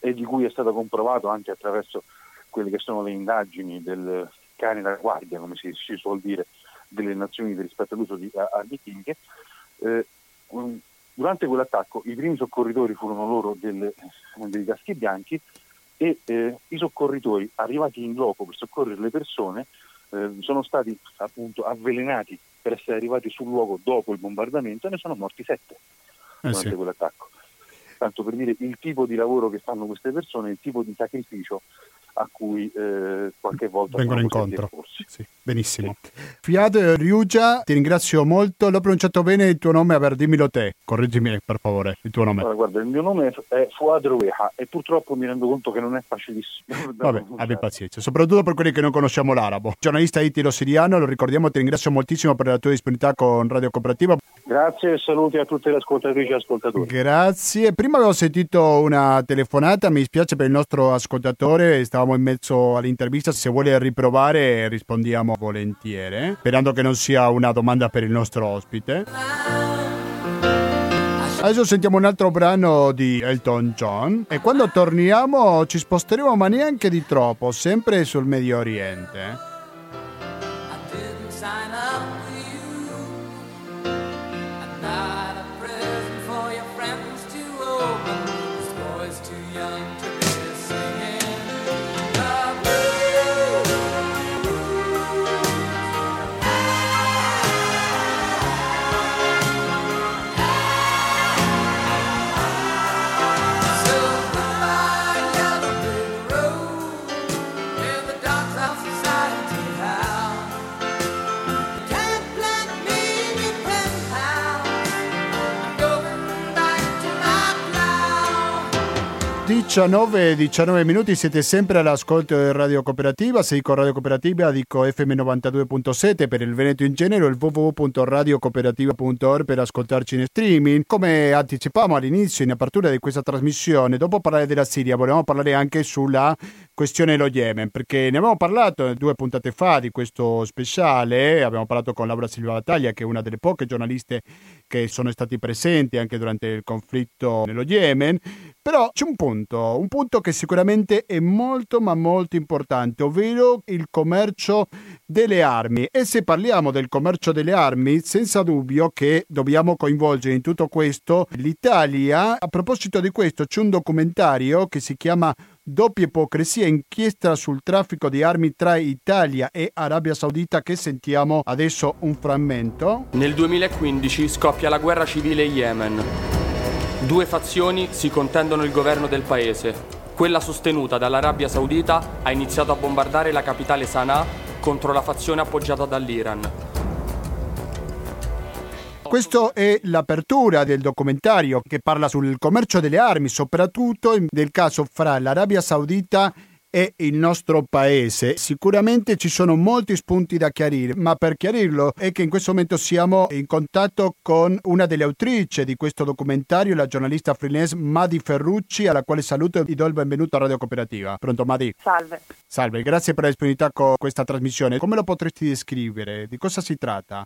e di cui è stato comprovato anche attraverso quelle che sono le indagini del cane da guardia, come si, si suol dire, delle Nazioni Unite rispetto all'uso di armi chimiche. Eh, durante quell'attacco i primi soccorritori furono loro del, dei Caschi Bianchi, e eh, i soccorritori arrivati in loco per soccorrere le persone eh, sono stati appunto avvelenati per essere arrivati sul luogo dopo il bombardamento, e ne sono morti sette eh durante sì. quell'attacco. Tanto per dire il tipo di lavoro che fanno queste persone, il tipo di sacrificio a cui eh, qualche volta vengono incontro. Sì, benissimo. Sì. Fouad Roueiha, ti ringrazio molto. L'ho pronunciato bene il tuo nome? A ver, dimmelo te, correggimi per favore il tuo nome. Allora, guarda, il mio nome è Fouad Roueiha e purtroppo mi rendo conto che non è facilissimo. Vabbè, abbi pazienza, soprattutto per quelli che non conosciamo l'arabo. Giornalista italo-siriano, lo ricordiamo, ti ringrazio moltissimo per la tua disponibilità con Radio Cooperativa. Grazie e saluti a tutte le ascoltatrici e ascoltatori. Grazie. Prima avevo sentito una telefonata, mi dispiace per il nostro ascoltatore, stavamo in mezzo all'intervista, se vuole riprovare rispondiamo volentieri, sperando che non sia una domanda per il nostro ospite. Adesso sentiamo un altro brano di Elton John e quando torniamo ci sposteremo, ma neanche di troppo, sempre sul Medio Oriente. Outside diciannove e diciannove minuti, siete sempre all'ascolto di Radio Cooperativa. Se dico Radio Cooperativa dico effe emme novantadue virgola sette per il Veneto in genere, il vu vu vu punto radio cooperativa punto org per ascoltarci in streaming. Come anticipavamo all'inizio, in apertura di questa trasmissione, dopo parlare della Siria volevamo parlare anche sulla questione dello Yemen, perché ne abbiamo parlato due puntate fa di questo speciale, abbiamo parlato con Laura Silva Battaglia, che è una delle poche giornaliste che sono stati presenti anche durante il conflitto nello Yemen. Però c'è un punto, un punto che sicuramente è molto ma molto importante, ovvero il commercio delle armi. E se parliamo del commercio delle armi, senza dubbio che dobbiamo coinvolgere in tutto questo l'Italia. A proposito di questo c'è un documentario che si chiama Doppia ipocrisia, inchiesta sul traffico di armi tra Italia e Arabia Saudita, che sentiamo adesso un frammento. Nel duemilaquindici scoppia la guerra civile in Yemen. Due fazioni si contendono il governo del paese. Quella sostenuta dall'Arabia Saudita ha iniziato a bombardare la capitale Sana'a contro la fazione appoggiata dall'Iran. Questo è l'apertura del documentario che parla sul commercio delle armi, soprattutto del caso fra l'Arabia Saudita e il nostro paese. Sicuramente ci sono molti spunti da chiarire, ma per chiarirlo è che in questo momento siamo in contatto con una delle autrici di questo documentario, la giornalista freelance Maddi Ferrucci, alla quale saluto e do il benvenuto a Radio Cooperativa. Pronto Maddi? Salve. Salve, grazie per la disponibilità con questa trasmissione. Come lo potresti descrivere? Di cosa si tratta?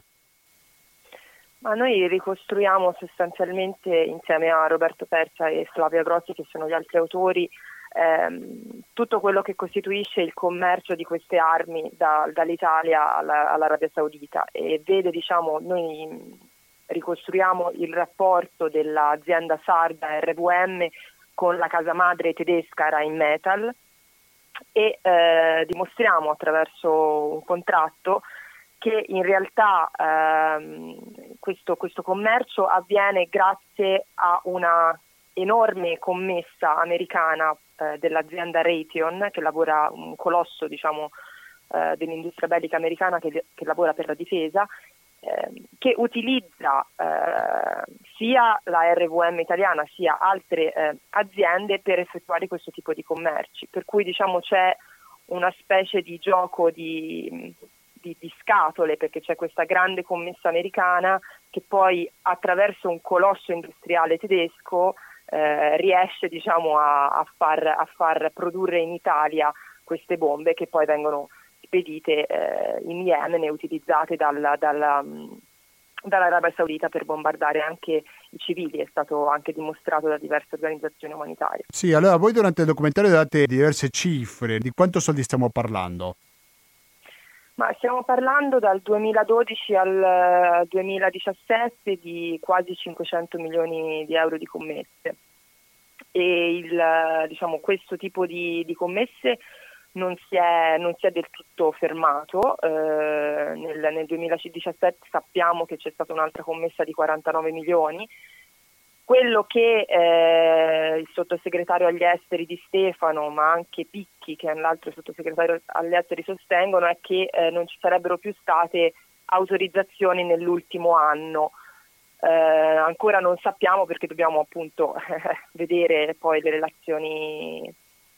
Ma noi ricostruiamo sostanzialmente, insieme a Roberto Persa e Flavia Grossi, che sono gli altri autori, ehm, tutto quello che costituisce il commercio di queste armi da, dall'Italia alla, all'Arabia Saudita, e vede, diciamo, noi ricostruiamo il rapporto dell'azienda sarda erre vu emme con la casa madre tedesca Rheinmetall e eh, dimostriamo attraverso un contratto che in realtà ehm, questo, questo commercio avviene grazie a una enorme commessa americana eh, dell'azienda Raytheon, che lavora, un colosso diciamo eh, dell'industria bellica americana che, che lavora per la difesa, eh, che utilizza eh, sia la erre vu emme italiana sia altre eh, aziende per effettuare questo tipo di commerci. Per cui diciamo c'è una specie di gioco di... Di, di scatole, perché c'è questa grande commessa americana che poi attraverso un colosso industriale tedesco eh, riesce diciamo a, a, far, a far produrre in Italia queste bombe che poi vengono spedite eh, in Yemen e utilizzate dalla, dalla, dall'Arabia Saudita per bombardare anche i civili. È stato anche dimostrato da diverse organizzazioni umanitarie. Sì, allora voi durante il documentario date diverse cifre. Di quanto soldi stiamo parlando? Ma stiamo parlando dal duemiladodici al duemiladiciassette di quasi cinquecento milioni di euro di commesse, e il, diciamo, questo tipo di, di commesse non si è, non si è del tutto fermato. Eh, nel, nel duemiladiciassette sappiamo che c'è stata un'altra commessa di quarantanove milioni. Quello che eh, il sottosegretario agli esteri Di Stefano, ma anche Picchi, che è l'altro sottosegretario agli esteri, sostengono è che eh, non ci sarebbero più state autorizzazioni nell'ultimo anno. Eh, ancora non sappiamo, perché dobbiamo appunto eh, vedere poi le relazioni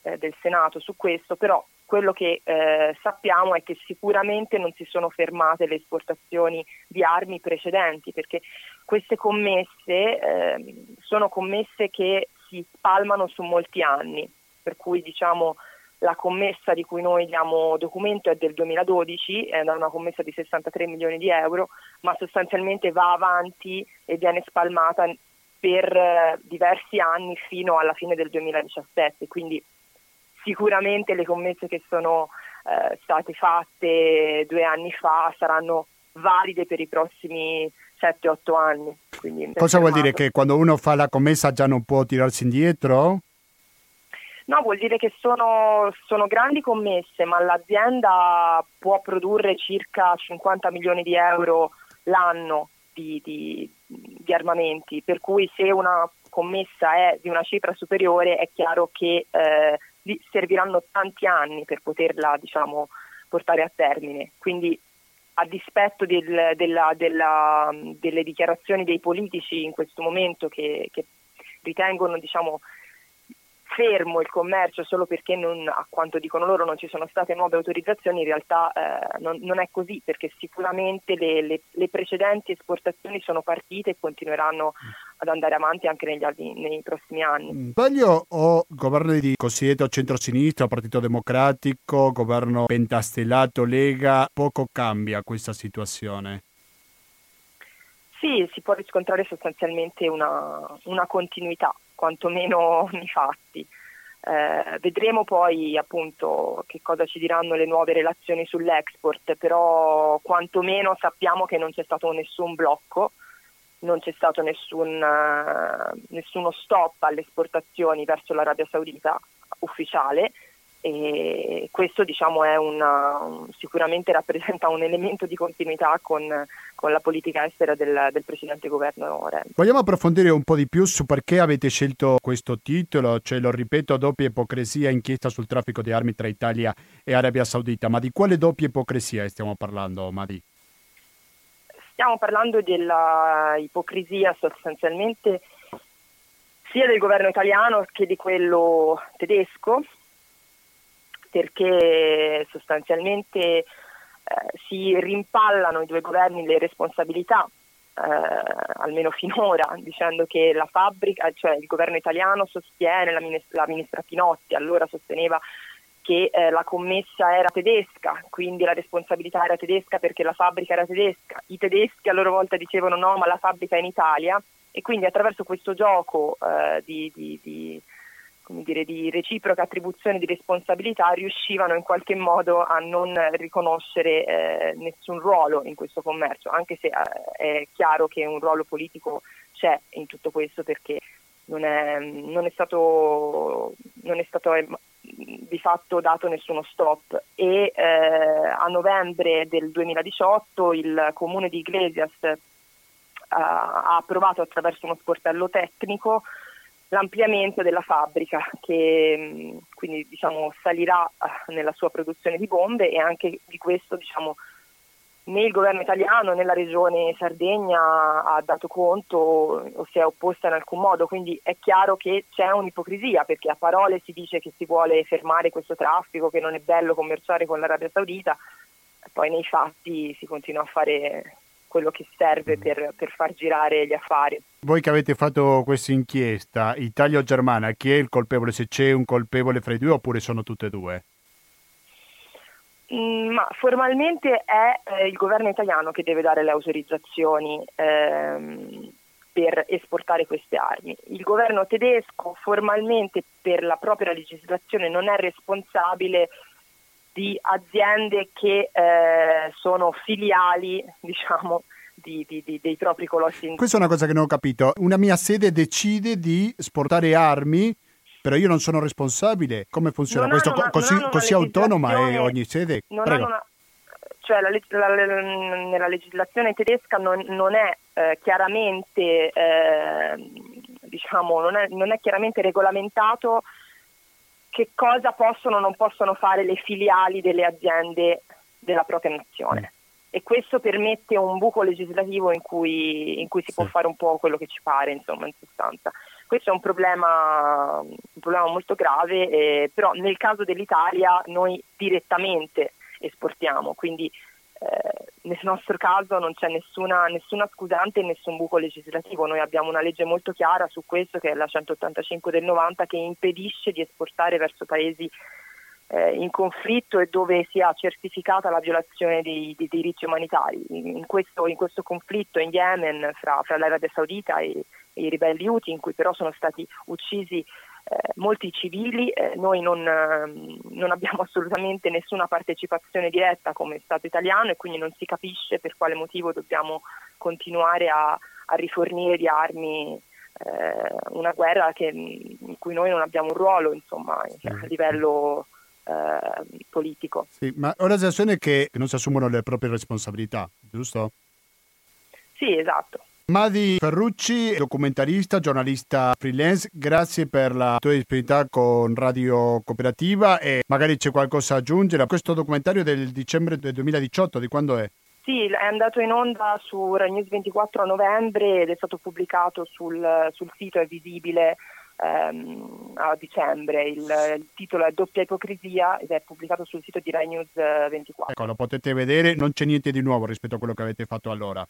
eh, del Senato su questo, però quello che eh, sappiamo è che sicuramente non si sono fermate le esportazioni di armi precedenti, perché queste commesse eh, sono commesse che si spalmano su molti anni, per cui diciamo la commessa di cui noi diamo documento è del duemiladodici, è una commessa di sessantatré milioni di euro, ma sostanzialmente va avanti e viene spalmata per eh, diversi anni fino alla fine del duemiladiciassette, quindi sicuramente le commesse che sono eh, state fatte due anni fa saranno valide per i prossimi sette otto anni. Quindi cosa vuol dire? Che quando uno fa la commessa già non può tirarsi indietro? No, vuol dire che sono, sono grandi commesse, ma l'azienda può produrre circa cinquanta milioni di euro l'anno di, di, di armamenti, per cui se una commessa è di una cifra superiore è chiaro che eh, serviranno tanti anni per poterla diciamo portare a termine. Quindi a dispetto del, della, della, delle dichiarazioni dei politici in questo momento che, che ritengono diciamo fermo il commercio solo perché, non, a quanto dicono loro, non ci sono state nuove autorizzazioni, in realtà eh, non, non è così, perché sicuramente le, le, le precedenti esportazioni sono partite e continueranno ad andare avanti anche negli anni, nei prossimi anni. Sbaglio o governo di cosiddetto centrosinistra, Partito Democratico, governo pentastellato, Lega, poco cambia questa situazione? Sì, si può riscontrare sostanzialmente una, una continuità, quantomeno nei fatti. Eh, vedremo poi appunto che cosa ci diranno le nuove relazioni sull'export, però quantomeno sappiamo che non c'è stato nessun blocco, non c'è stato nessun, eh, nessuno stop alle esportazioni verso l'Arabia Saudita ufficiale, e questo diciamo è una, sicuramente rappresenta un elemento di continuità con, con la politica estera del, del precedente governo Renzi. Vogliamo approfondire un po' di più su perché avete scelto questo titolo, cioè lo ripeto, doppia ipocrisia, inchiesta sul traffico di armi tra Italia e Arabia Saudita, ma di quale doppia ipocrisia stiamo parlando, Maddi? Stiamo parlando della ipocrisia sostanzialmente sia del governo italiano che di quello tedesco, perché sostanzialmente eh, si rimpallano i due governi le responsabilità, eh, almeno finora, dicendo che la fabbrica, cioè il governo italiano sostiene, la ministra, la ministra Pinotti allora sosteneva che eh, la commessa era tedesca, quindi la responsabilità era tedesca perché la fabbrica era tedesca. I tedeschi a loro volta dicevano no, ma la fabbrica è in Italia, e quindi attraverso questo gioco eh, di, di, di come dire, di reciproca attribuzione di responsabilità riuscivano in qualche modo a non riconoscere eh, nessun ruolo in questo commercio, anche se eh, è chiaro che un ruolo politico c'è in tutto questo, perché non è, non è stato, non è stato eh, di fatto dato nessuno stop. E eh, a novembre del duemiladiciotto il comune di Iglesias eh, ha approvato attraverso uno sportello tecnico l'ampliamento della fabbrica, che quindi diciamo salirà nella sua produzione di bombe, e anche di questo diciamo né il governo italiano né la regione Sardegna ha dato conto o si è opposta in alcun modo. Quindi è chiaro che c'è un'ipocrisia, perché a parole si dice che si vuole fermare questo traffico, che non è bello commerciare con l'Arabia Saudita, poi nei fatti si continua a fare quello che serve per, per far girare gli affari. Voi che avete fatto questa inchiesta, Italia o Germania, chi è il colpevole? Se c'è un colpevole fra i due oppure sono tutte e due? Mm, ma formalmente è eh, il governo italiano che deve dare le autorizzazioni ehm, per esportare queste armi. Il governo tedesco formalmente per la propria legislazione non è responsabile di aziende che eh, sono filiali, diciamo, di, di, di, dei propri colossi. Questa è una cosa che non ho capito. Una mia sede decide di esportare armi, però io non sono responsabile. Come funziona non questo? Una, così così autonoma è ogni sede? Non Prego. Una, cioè la, la, la, nella legislazione tedesca non, non è eh, chiaramente, eh, diciamo, non è, non è chiaramente regolamentato che cosa possono o non possono fare le filiali delle aziende della propria nazione, e questo permette un buco legislativo in cui, in cui si può fare un po' quello che ci pare, insomma, in sostanza. Questo è un problema, un problema molto grave, eh, però nel caso dell'Italia noi direttamente esportiamo, quindi eh, nel nostro caso non c'è nessuna, nessuna scusante e nessun buco legislativo. Noi abbiamo una legge molto chiara su questo, che è la centottantacinque del novanta, che impedisce di esportare verso paesi eh, in conflitto e dove sia certificata la violazione dei, dei diritti umanitari. In questo, in questo conflitto in Yemen fra, fra l'Arabia Saudita e, e i ribelli Houthi, in cui però sono stati uccisi Eh, molti civili, eh, noi non, eh, non abbiamo assolutamente nessuna partecipazione diretta come Stato italiano, e quindi non si capisce per quale motivo dobbiamo continuare a, a rifornire di armi eh, una guerra che, in cui noi non abbiamo un ruolo, insomma, sì, a livello eh, politico. Sì, ma ho la sensazione che non si assumono le proprie responsabilità, giusto? Sì, esatto. Maddi Ferrucci, documentarista, giornalista freelance, grazie per la tua disponibilità con Radio Cooperativa, e magari c'è qualcosa da aggiungere. Questo documentario del dicembre del duemiladiciotto, di quando è? Sì, è andato in onda su Rainews ventiquattro a novembre ed è stato pubblicato sul, sul sito, è visibile ehm, a dicembre. Il, il titolo è Doppia ipocrisia ed è pubblicato sul sito di Rainews ventiquattro. Ecco, lo potete vedere, non c'è niente di nuovo rispetto a quello che avete fatto allora.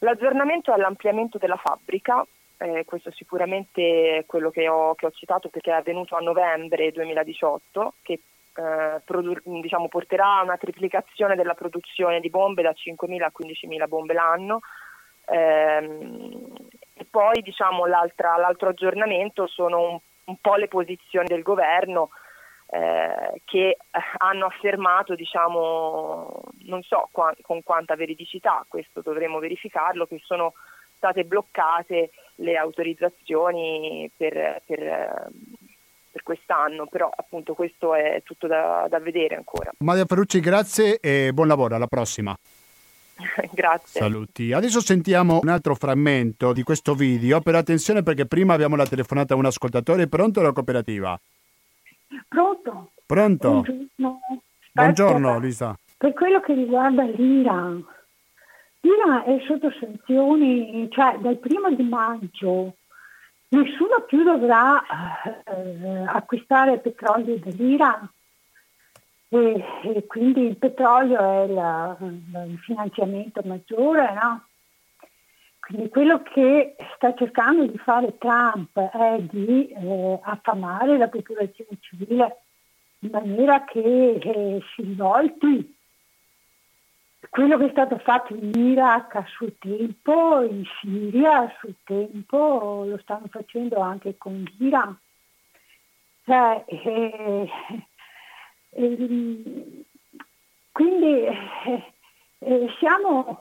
L'aggiornamento è l'ampliamento della fabbrica. Eh, questo sicuramente è quello che ho, che ho citato, perché è avvenuto a novembre duemiladiciotto, che eh, produ- diciamo, porterà a una triplicazione della produzione di bombe da cinquemila a quindicimila bombe l'anno. Eh, e poi diciamo, l'altra, l'altro aggiornamento sono un, un po' le posizioni del governo, eh, che hanno affermato, diciamo, non so qua- con quanta veridicità, questo dovremo verificarlo, che sono state bloccate le autorizzazioni per, per, per quest'anno, però appunto questo è tutto da, da vedere ancora. Maddi Ferrucci, grazie e buon lavoro, alla prossima. Grazie. Saluti. Adesso sentiamo un altro frammento di questo video, però attenzione perché prima abbiamo la telefonata a un ascoltatore. Pronto la cooperativa? Pronto. Pronto. Buongiorno, Buongiorno Lisa. Per quello che riguarda l'Iran, l'Iran è sotto sanzioni, cioè dal primo di maggio nessuno più dovrà eh, acquistare petrolio dall'Iran e, e quindi il petrolio è la, il finanziamento maggiore, no? Quindi quello che sta cercando di fare Trump è di eh, affamare la popolazione civile in maniera che eh, si rivolti. Quello che è stato fatto in Iraq a suo tempo, in Siria a suo tempo, lo stanno facendo anche con l'Iran. Cioè, eh, eh, quindi eh, eh, siamo...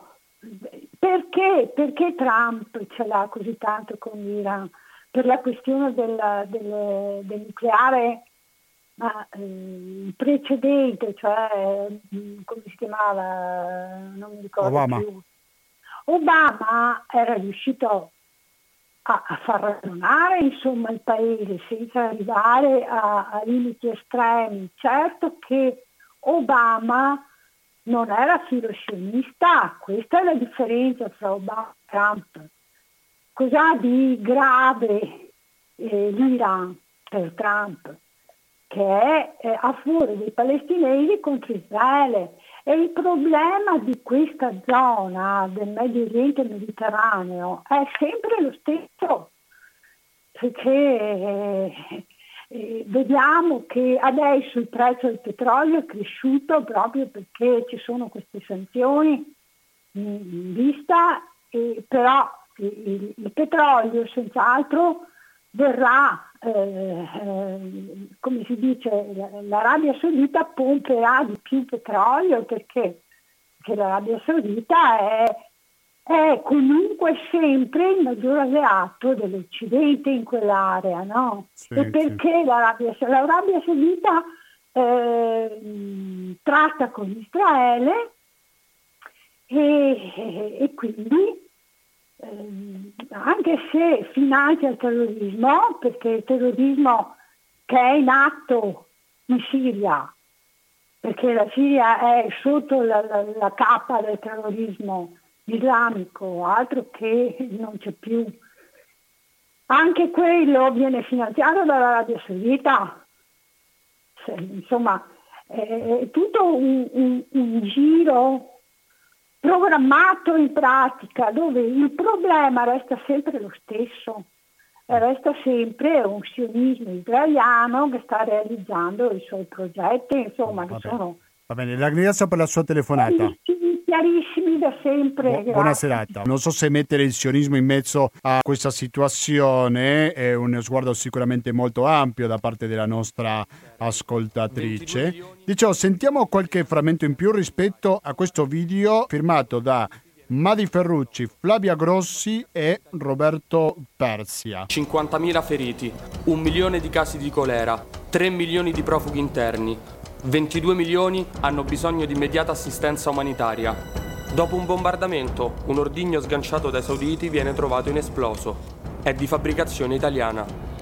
Perché, perché Trump ce l'ha così tanto con l'Iran? Per la questione della, del, del nucleare? Ma il eh, precedente, cioè come si chiamava, non mi ricordo Obama. più. Obama era riuscito a, a far ragionare insomma il paese senza arrivare a, a limiti estremi. Certo che Obama non era filoscionista, questa è la differenza tra Obama e Trump. Cos'ha di grave eh, l'Iran per Trump? Che è eh, a fuori dei palestinesi contro Israele. E il problema di questa zona del Medio Oriente Mediterraneo è sempre lo stesso, perché eh, eh, vediamo che adesso il prezzo del petrolio è cresciuto proprio perché ci sono queste sanzioni in vista, eh, però il, il petrolio senz'altro verrà, eh, eh, come si dice, l'Arabia Saudita pomperà di più petrolio perché, perché l'Arabia Saudita è, è comunque sempre il maggior alleato dell'Occidente in quell'area, no? Sì, e perché sì. l'Arabia, l'Arabia Saudita eh, tratta con Israele e, e, e quindi... Eh, anche se finanzia il terrorismo, perché il terrorismo che è in atto in Siria, perché la Siria è sotto la, la, la cappa del terrorismo islamico, altro che non c'è più, anche quello viene finanziato dall'Arabia Saudita, se, insomma è tutto un, un, un giro programmato in pratica, dove il problema resta sempre lo stesso, resta sempre un sionismo israeliano che sta realizzando i suoi progetti, insomma, oh, che bene. sono... Va bene, la ringrazio per la sua telefonata. Chiarissimi da sempre. Bu- buona grazie. serata. Non so se mettere il sionismo in mezzo a questa situazione è un sguardo sicuramente molto ampio da parte della nostra ascoltatrice. Dicevo, sentiamo qualche frammento in più rispetto a questo video firmato da Maddi Ferrucci, Flavia Grossi e Roberto Persia. cinquantamila feriti, un milione di casi di colera, tre milioni di profughi interni, ventidue milioni hanno bisogno di immediata assistenza umanitaria. Dopo un bombardamento, un ordigno sganciato dai sauditi viene trovato inesploso. È di fabbricazione italiana.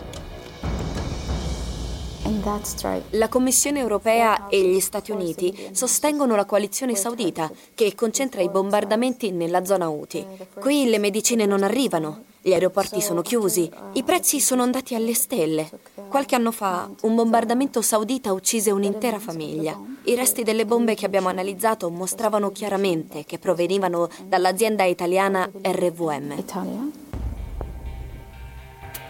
La Commissione europea e gli Stati Uniti sostengono la coalizione saudita che concentra i bombardamenti nella zona Houthi. Qui le medicine non arrivano. Gli aeroporti sono chiusi, i prezzi sono andati alle stelle. Qualche anno fa un bombardamento saudita uccise un'intera famiglia. I resti delle bombe che abbiamo analizzato mostravano chiaramente che provenivano dall'azienda italiana R W M.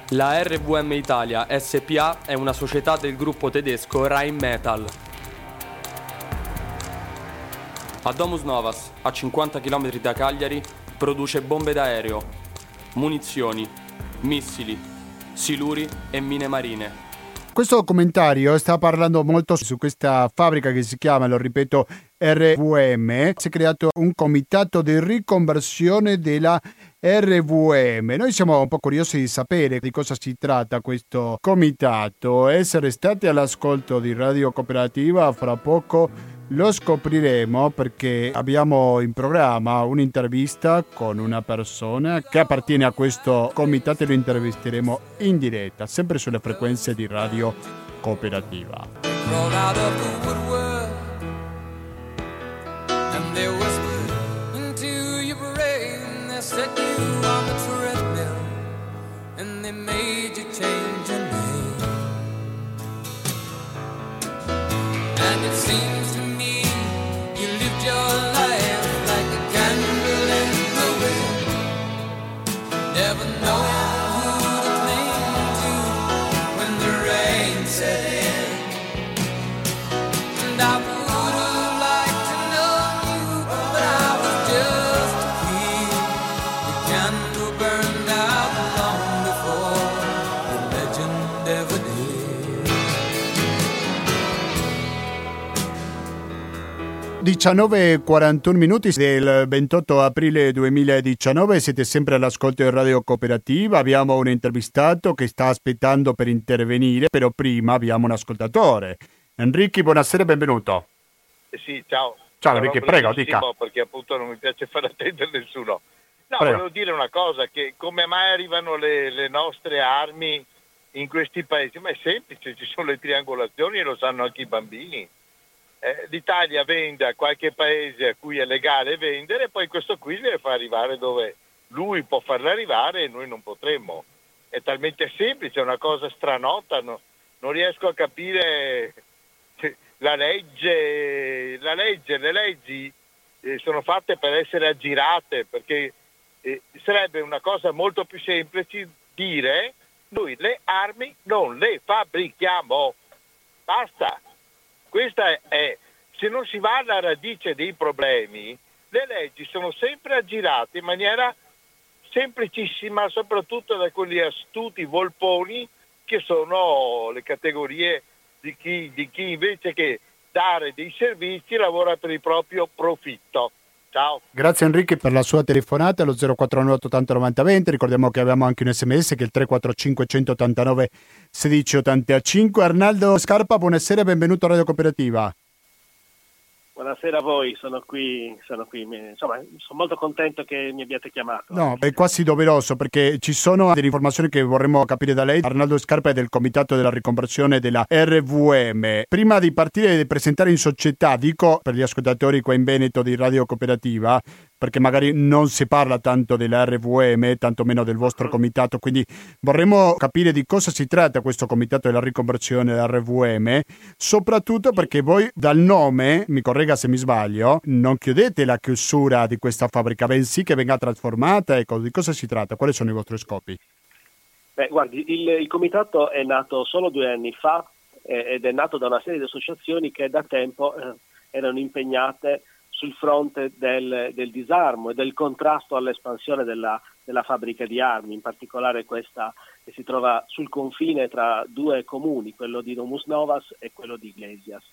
La R W M Italia S P A è una società del gruppo tedesco Rheinmetall. A Domus Novas, a cinquanta chilometri da Cagliari, produce bombe d'aereo, munizioni, missili, siluri e mine marine. Questo commentario sta parlando molto su questa fabbrica che si chiama, lo ripeto, R W M. Si è creato un comitato di riconversione della R W M. Noi siamo un po' curiosi di sapere di cosa si tratta questo comitato. Essere stati all'ascolto di Radio Cooperativa, fra poco lo scopriremo perché abbiamo in programma un'intervista con una persona che appartiene a questo comitato e lo intervisteremo in diretta, sempre sulle frequenze di Radio Cooperativa. And it seems to me you lived your life like a candle in the wind, never knowing who to cling to when the rain set in. And I would have liked to know you, but I was just a kid. The candle burned out long before the legend ever did. diciannove e quarantuno minuti del ventotto aprile duemiladiciannove, siete sempre all'ascolto di Radio Cooperativa. Abbiamo un intervistato che sta aspettando per intervenire, però prima abbiamo un ascoltatore. Enrico, buonasera e benvenuto. Sì, ciao. Ciao Enrico, prego, dica. Perché appunto non mi piace far attendere nessuno. No, prego. Volevo dire una cosa, che come mai arrivano le, le nostre armi in questi paesi? Ma è semplice, ci sono le triangolazioni e lo sanno anche i bambini. L'Italia vende a qualche paese a cui è legale vendere, poi questo qui deve far arrivare dove lui può farla arrivare e noi non potremmo. È talmente semplice, è una cosa stranota, no, non riesco a capire la legge, la legge, le leggi sono fatte per essere aggirate, perché sarebbe una cosa molto più semplice dire noi le armi non le fabbrichiamo, basta. Questa è, se non si va alla radice dei problemi, le leggi sono sempre aggirate in maniera semplicissima, soprattutto da quegli astuti volponi che sono le categorie di chi, di chi invece che dare dei servizi lavora per il proprio profitto. Ciao. Grazie Enrico per la sua telefonata allo zero quattro nove ottanta novanta venti. Ricordiamo che abbiamo anche un sms che è il tre quattro cinque uno otto nove uno sei otto cinque. Arnaldo Scarpa, buonasera e benvenuto a Radio Cooperativa. Buonasera a voi, sono qui, sono qui. Insomma, sono molto contento che mi abbiate chiamato. No, è quasi doveroso perché ci sono delle informazioni che vorremmo capire da lei. Arnaldo Scarpa è del Comitato della Riconversione della R W M. Prima di partire e di presentare in società, dico per gli ascoltatori qua in Veneto di Radio Cooperativa, perché magari non si parla tanto della R W M, tanto meno del vostro comitato, quindi vorremmo capire di cosa si tratta questo comitato della riconversione della R W M, soprattutto perché voi dal nome, mi corregga se mi sbaglio, non chiudete la chiusura di questa fabbrica, bensì che venga trasformata. Ecco, di cosa si tratta? Quali sono i vostri scopi? Beh, guardi, il, il comitato è nato solo due anni fa eh, ed è nato da una serie di associazioni che da tempo eh, erano impegnate sul fronte del, del disarmo e del contrasto all'espansione della, della fabbrica di armi, in particolare questa che si trova sul confine tra due comuni, quello di Domus Novas e quello di Iglesias.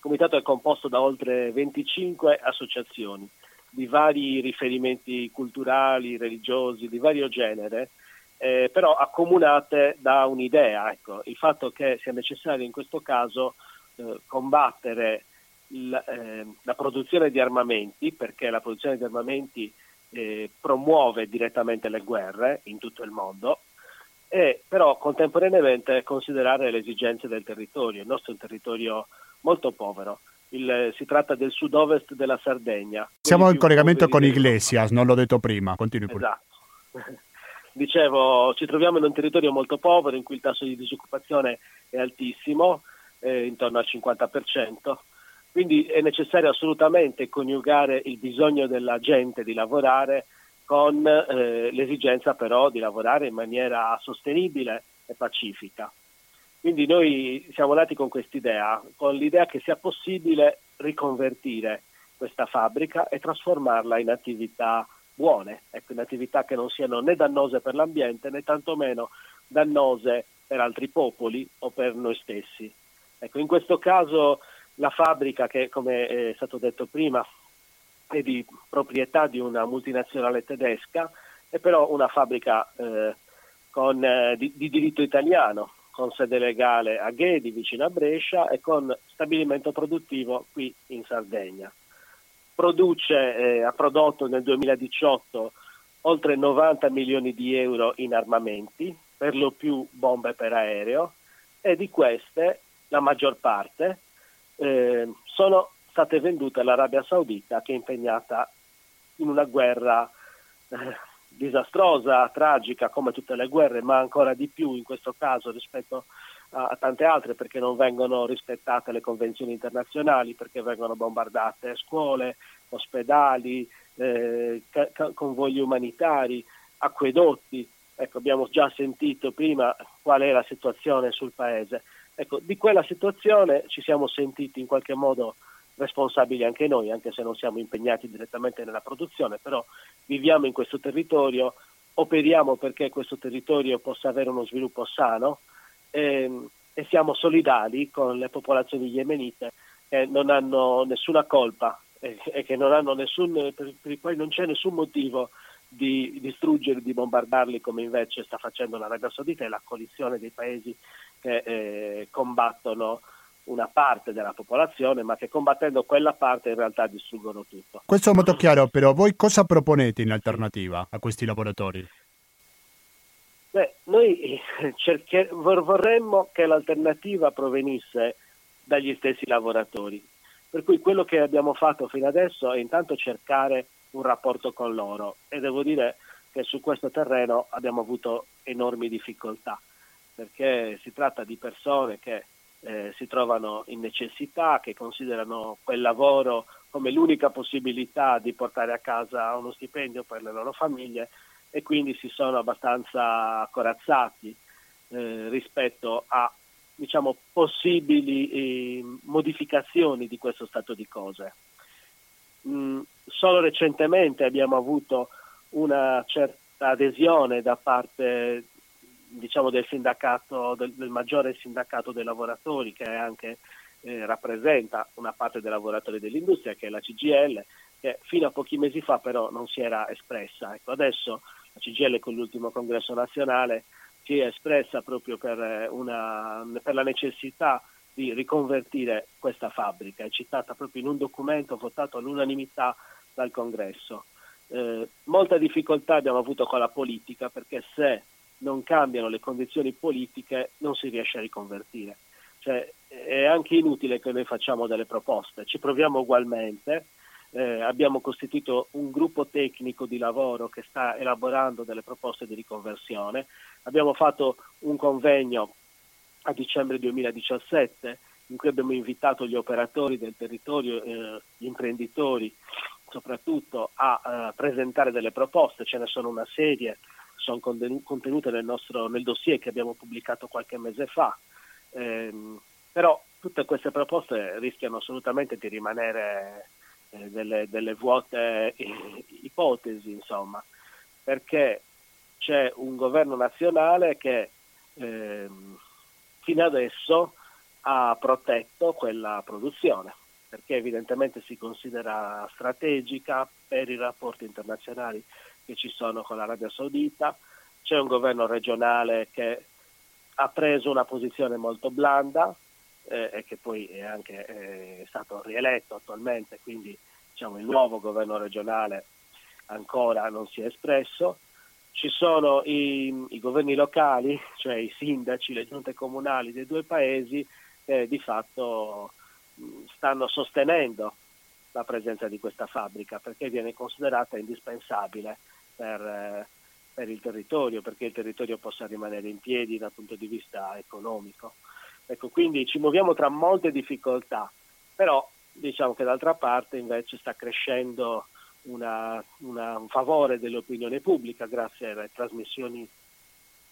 Il comitato è composto da oltre venticinque associazioni di vari riferimenti culturali, religiosi, di vario genere, eh, però accomunate da un'idea, ecco, il fatto che sia necessario in questo caso eh, combattere La, eh, la produzione di armamenti, perché la produzione di armamenti eh, promuove direttamente le guerre in tutto il mondo, e però contemporaneamente considerare le esigenze del territorio. Il nostro è un territorio molto povero, il, si tratta del sud-ovest della Sardegna. Siamo in collegamento con Iglesias, non l'ho detto prima, continui pure. Esatto. Dicevo, ci troviamo in un territorio molto povero in cui il tasso di disoccupazione è altissimo, eh, intorno al cinquanta per cento, quindi è necessario assolutamente coniugare il bisogno della gente di lavorare con eh, l'esigenza però di lavorare in maniera sostenibile e pacifica. Quindi noi siamo nati con quest'idea, con l'idea che sia possibile riconvertire questa fabbrica e trasformarla in attività buone, ecco, in attività che non siano né dannose per l'ambiente né tantomeno dannose per altri popoli o per noi stessi. Ecco, in questo caso la fabbrica, che come è stato detto prima è di proprietà di una multinazionale tedesca, è però una fabbrica eh, con, eh, di, di diritto italiano, con sede legale a Ghedi, vicino a Brescia, e con stabilimento produttivo qui in Sardegna. Produce, eh, ha prodotto nel duemiladiciotto oltre novanta milioni di euro in armamenti, per lo più bombe per aereo, e di queste la maggior parte eh, sono state vendute all'Arabia Saudita, che è impegnata in una guerra eh, disastrosa, tragica, come tutte le guerre, ma ancora di più in questo caso rispetto a, a tante altre, perché non vengono rispettate le convenzioni internazionali, perché vengono bombardate scuole, ospedali, eh, ca- convogli umanitari, acquedotti. Ecco, abbiamo già sentito prima qual è la situazione sul paese. Ecco, di quella situazione ci siamo sentiti in qualche modo responsabili anche noi, anche se non siamo impegnati direttamente nella produzione, però viviamo in questo territorio, operiamo perché questo territorio possa avere uno sviluppo sano e, e siamo solidali con le popolazioni yemenite che non hanno nessuna colpa e, e che non hanno nessun, per, per il quale non c'è nessun motivo di distruggere, di bombardarli come invece sta facendo l'Arabia Saudita e la coalizione dei paesi che eh, combattono una parte della popolazione, ma che combattendo quella parte in realtà distruggono tutto. Questo è molto chiaro, però voi cosa proponete in alternativa a questi lavoratori? Beh, noi cerche- vorremmo che l'alternativa provenisse dagli stessi lavoratori, per cui quello che abbiamo fatto fino adesso è intanto cercare un rapporto con loro, e devo dire che su questo terreno abbiamo avuto enormi difficoltà, perché si tratta di persone che Eh, si trovano in necessità, che considerano quel lavoro come l'unica possibilità di portare a casa uno stipendio per le loro famiglie, e quindi si sono abbastanza corazzati eh, rispetto a, diciamo, possibili eh, modificazioni di questo stato di cose. Mm, solo recentemente abbiamo avuto una certa adesione da parte diciamo del sindacato, del, del maggiore sindacato dei lavoratori, che anche eh, rappresenta una parte dei lavoratori dell'industria, che è la C G I L, che fino a pochi mesi fa però non si era espressa. Ecco, adesso la C G I L con l'ultimo congresso nazionale si è espressa proprio per, una, per la necessità di riconvertire questa fabbrica, è citata proprio in un documento votato all'unanimità dal congresso. Eh, molta difficoltà abbiamo avuto con la politica, perché se non cambiano le condizioni politiche non si riesce a riconvertire, cioè è anche inutile che noi facciamo delle proposte, ci proviamo ugualmente, eh, abbiamo costituito un gruppo tecnico di lavoro che sta elaborando delle proposte di riconversione, abbiamo fatto un convegno a dicembre duemiladiciassette in cui abbiamo invitato gli operatori del territorio, eh, gli imprenditori soprattutto, a eh, presentare delle proposte, ce ne sono una serie, sono contenute nel nostro nel dossier che abbiamo pubblicato qualche mese fa, eh, però tutte queste proposte rischiano assolutamente di rimanere eh, delle, delle vuote eh, ipotesi, insomma, perché c'è un governo nazionale che eh, fino adesso ha protetto quella produzione, perché evidentemente si considera strategica per i rapporti internazionali che ci sono con l'Arabia Saudita. C'è un governo regionale che ha preso una posizione molto blanda eh, e che poi è anche eh, stato rieletto attualmente, quindi diciamo il nuovo governo regionale ancora non si è espresso. Ci sono i, i governi locali, cioè i sindaci, le giunte comunali dei due paesi che eh, di fatto mh, stanno sostenendo la presenza di questa fabbrica perché viene considerata indispensabile Per, per il territorio, perché il territorio possa rimanere in piedi dal punto di vista economico. Ecco, quindi ci muoviamo tra molte difficoltà, però diciamo che d'altra parte invece sta crescendo una, una, un favore dell'opinione pubblica grazie alle trasmissioni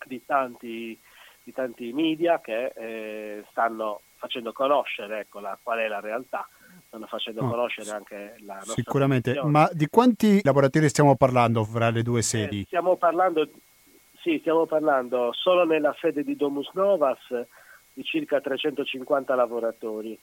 di tanti, di tanti media che eh, stanno facendo conoscere ecco, la, qual è la realtà, stanno facendo oh, conoscere anche la nostra sicuramente, opinione. Ma di quanti lavoratori stiamo parlando fra le due sedi? Eh, stiamo parlando, sì, stiamo parlando solo nella sede di Domus Novas di circa trecentocinquanta lavoratori,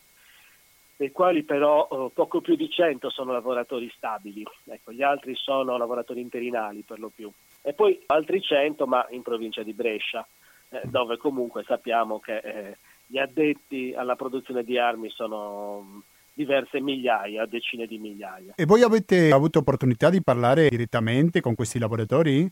dei quali però poco più di cento sono lavoratori stabili, ecco, gli altri sono lavoratori interinali per lo più, e poi altri cento ma in provincia di Brescia, eh, dove comunque sappiamo che eh, gli addetti alla produzione di armi sono diverse migliaia, decine di migliaia. E voi avete avuto opportunità di parlare direttamente con questi lavoratori?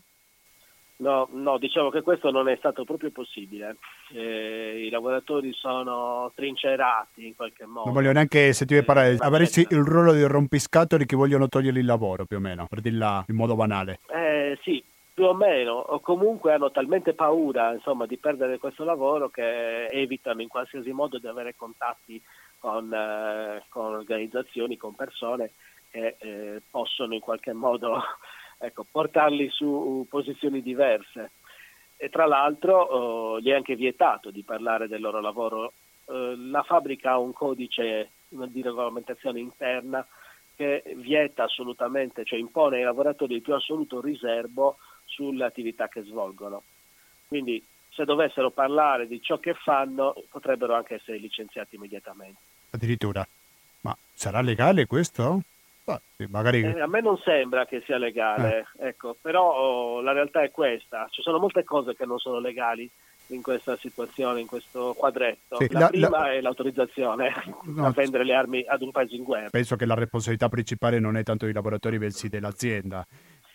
No, no, diciamo che questo non è stato proprio possibile. Eh, I lavoratori sono trincerati in qualche modo. Non voglio neanche sentire parlare. Avresti il ruolo di rompiscatoli che vogliono togliergli il lavoro, più o meno, per dirla in modo banale. Eh, sì, più o meno. O comunque hanno talmente paura, insomma, di perdere questo lavoro che evitano in qualsiasi modo di avere contatti con, eh, con organizzazioni, con persone che eh, possono in qualche modo... Ecco, portarli su posizioni diverse. E tra l'altro eh, gli è anche vietato di parlare del loro lavoro. Eh, la fabbrica ha un codice di regolamentazione interna che vieta assolutamente, cioè impone ai lavoratori il più assoluto riservo sulle attività che svolgono. Quindi se dovessero parlare di ciò che fanno potrebbero anche essere licenziati immediatamente. Addirittura. Ma sarà legale questo? Beh, magari... eh, a me non sembra che sia legale, eh. ecco, però oh, la realtà è questa, ci sono molte cose che non sono legali in questa situazione, in questo quadretto. Sì, la, la prima la... è l'autorizzazione no, a vendere le armi ad un paese in guerra. Penso che la responsabilità principale non è tanto dei lavoratori bensì dell'azienda,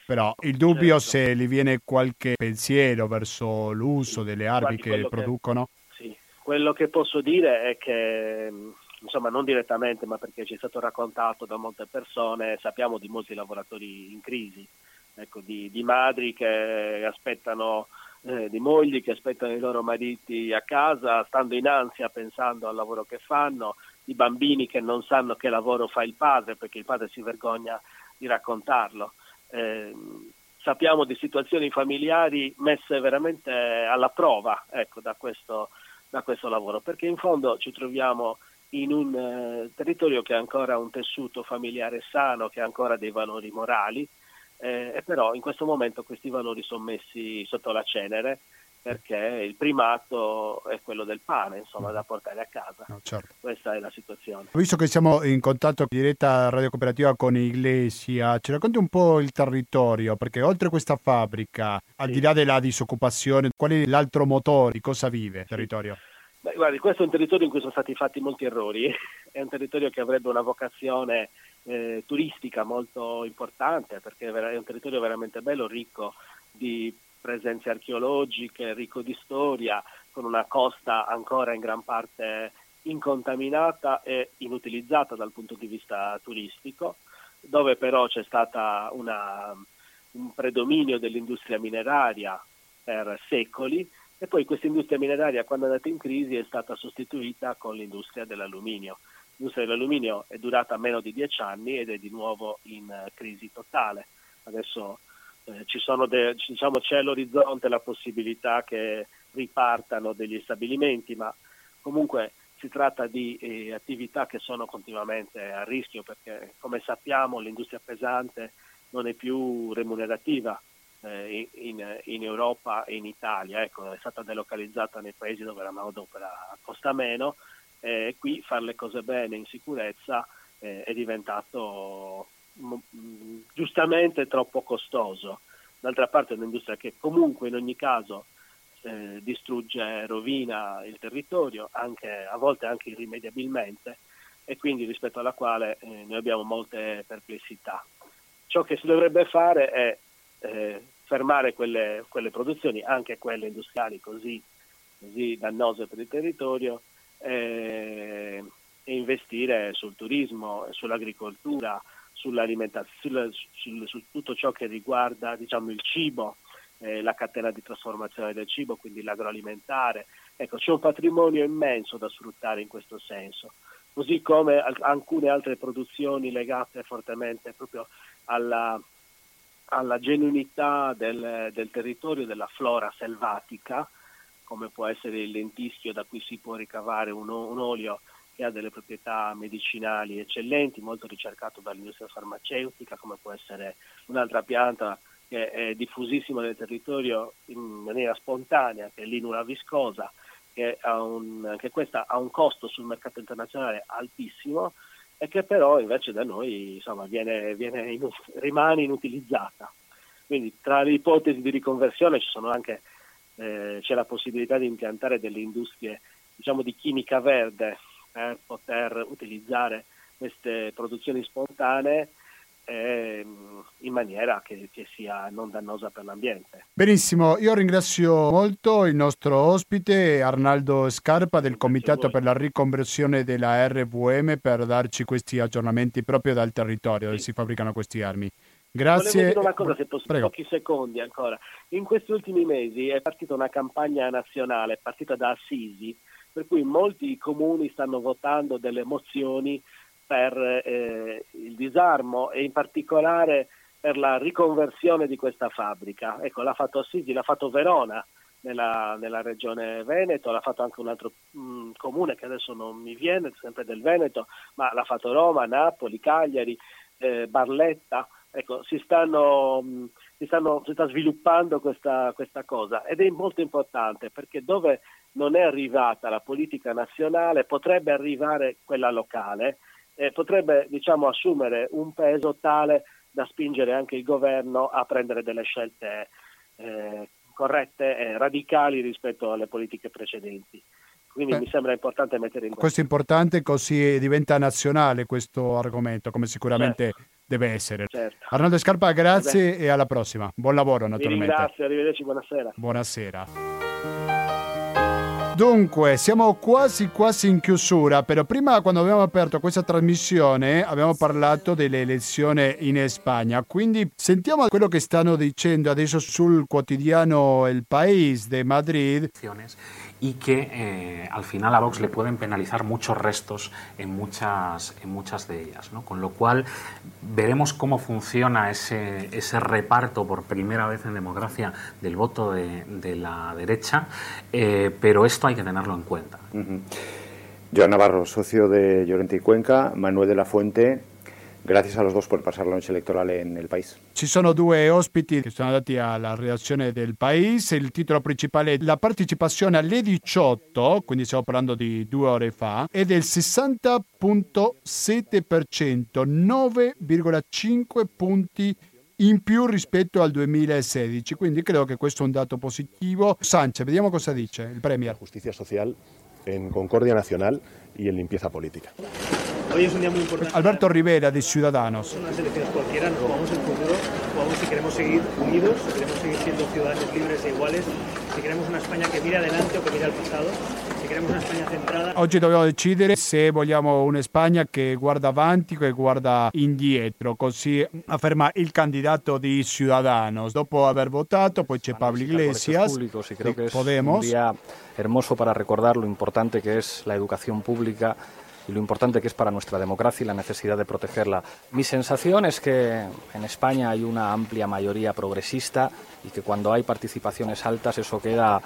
però il dubbio certo. se gli viene qualche pensiero verso l'uso sì, delle armi che producono. Che... Sì. Quello che posso dire è che... Insomma, non direttamente, ma perché ci è stato raccontato da molte persone, sappiamo di molti lavoratori in crisi, ecco, di, di madri che aspettano, eh, di mogli che aspettano i loro mariti a casa, stando in ansia pensando al lavoro che fanno, di bambini che non sanno che lavoro fa il padre perché il padre si vergogna di raccontarlo. Eh, sappiamo di situazioni familiari messe veramente alla prova, ecco, da questo, da questo lavoro, perché in fondo ci troviamo in un eh, territorio che ha ancora un tessuto familiare sano, che ha ancora dei valori morali, eh, e però in questo momento questi valori sono messi sotto la cenere perché il primato è quello del pane, insomma, da portare a casa. No, certo. Questa è la situazione. Visto che siamo in contatto diretta a Radio Cooperativa con Iglesia, ci racconti un po' il territorio, perché oltre questa fabbrica, sì. al di là della disoccupazione, qual è l'altro motore, di cosa vive il territorio? Sì. Beh, guardi, questo è un territorio in cui sono stati fatti molti errori, è un territorio che avrebbe una vocazione eh, turistica molto importante perché è un territorio veramente bello, ricco di presenze archeologiche, ricco di storia, con una costa ancora in gran parte incontaminata e inutilizzata dal punto di vista turistico, dove però c'è stata una, un predominio dell'industria mineraria per secoli. E poi questa industria mineraria, quando è andata in crisi, è stata sostituita con l'industria dell'alluminio. L'industria dell'alluminio è durata meno di dieci anni ed è di nuovo in crisi totale. Adesso eh, ci sono de- diciamo, c'è all'orizzonte la possibilità che ripartano degli stabilimenti, ma comunque si tratta di eh, attività che sono continuamente a rischio perché, come sappiamo, l'industria pesante non è più remunerativa. In, in, in Europa e in Italia, ecco, è stata delocalizzata nei paesi dove la manodopera costa meno e qui fare le cose bene in sicurezza eh, è diventato m- m- giustamente troppo costoso. D'altra parte è un'industria che comunque in ogni caso eh, distrugge, rovina il territorio, anche a volte anche irrimediabilmente, e quindi rispetto alla quale eh, noi abbiamo molte perplessità. Ciò che si dovrebbe fare è Eh, fermare quelle, quelle produzioni, anche quelle industriali così, così dannose per il territorio, eh, e investire sul turismo, sull'agricoltura, sull'alimentazione, sul, sul, su tutto ciò che riguarda, diciamo, il cibo, eh, la catena di trasformazione del cibo, quindi l'agroalimentare. Ecco, c'è un patrimonio immenso da sfruttare in questo senso, così come al- alcune altre produzioni legate fortemente proprio alla, alla genuinità del, del territorio, della flora selvatica, come può essere il lentischio, da cui si può ricavare un, un olio che ha delle proprietà medicinali eccellenti, molto ricercato dall'industria farmaceutica, come può essere un'altra pianta che è diffusissima nel territorio in maniera spontanea, che è l'inula viscosa, che, ha un, che questa ha un costo sul mercato internazionale altissimo e che però invece da noi insomma, viene, viene in, rimane inutilizzata. Quindi tra le ipotesi di riconversione ci sono anche, eh, c'è la possibilità di impiantare delle industrie, diciamo, di chimica verde per poter utilizzare queste produzioni spontanee in maniera che, che sia non dannosa per l'ambiente. Benissimo, io ringrazio molto il nostro ospite Arnaldo Scarpa del Comitato per la riconversione della R W M per darci questi aggiornamenti proprio dal territorio, sì, dove si fabbricano questi armi. Grazie. Volevo dire una cosa, se possibile, pochi secondi ancora. In questi ultimi mesi è partita una campagna nazionale, è partita da Assisi, per cui molti comuni stanno votando delle mozioni per eh, il disarmo e in particolare per la riconversione di questa fabbrica. Ecco, l'ha fatto Assisi, l'ha fatto Verona nella, nella regione Veneto, l'ha fatto anche un altro mh, comune che adesso non mi viene, sempre del Veneto, ma l'ha fatto Roma, Napoli, Cagliari, eh, Barletta. Ecco, si stanno, mh, si stanno si sta sviluppando questa, questa cosa ed è molto importante, perché dove non è arrivata la politica nazionale potrebbe arrivare quella locale. Eh, potrebbe, diciamo, assumere un peso tale da spingere anche il governo a prendere delle scelte eh, corrette e radicali rispetto alle politiche precedenti. Quindi Beh, mi sembra importante mettere in questo. Questo è importante, così diventa nazionale questo argomento, come sicuramente certo. deve essere. Certo. Arnaldo Scarpa, grazie Beh. e alla prossima. Buon lavoro, naturalmente. Vi ringrazio, arrivederci, buonasera. Buonasera. Dunque, siamo quasi quasi in chiusura, però prima, quando abbiamo aperto questa trasmissione, abbiamo parlato delle elezioni in Spagna, quindi sentiamo quello che stanno dicendo adesso sul quotidiano El País de Madrid. Y que eh, al final a Vox le pueden penalizar muchos restos en muchas, en muchas de ellas, ¿no? Con lo cual veremos cómo funciona ese, ese reparto por primera vez en democracia del voto de, de la derecha, eh, pero esto hay que tenerlo en cuenta. Uh-huh. Joan Navarro, socio de Llorente y Cuenca, Manuel de la Fuente, grazie a los dos per passare la noce elettorale nel paese. Ci sono due ospiti che sono andati alla redazione del paese. Il titolo principale è la partecipazione alle diciotto, quindi stiamo parlando di due ore fa, è del sessanta virgola sette per cento, nove virgola cinque punti in più rispetto al duemilasedici. Quindi credo che questo è un dato positivo. Sánchez, vediamo cosa dice il Premier. Justicia social en concordia nacional y en limpieza política. Hoy es un día muy importante. Alberto Rivera de Ciudadanos. Son las elecciones cualquiera, nos jugamos el futuro, jugamos si queremos seguir unidos, si queremos seguir siendo ciudadanos libres e iguales, si queremos una España che mira adelante o che mira al pasado, si queremos una España centrada. Oggi dobbiamo decidere se vogliamo una Spagna che guarda avanti o che guarda indietro, così afferma il candidato di Ciudadanos. Dopo aver votato, poi c'è Pablo Iglesias, públicos, y creo que es Podemos. Un día hermoso para recordar lo importante que es la educación pública y lo importante que es para nuestra democracia y la necesidad de protegerla. Mi sensación es que en España hay una amplia mayoría progresista y que cuando hay participaciones altas eso queda,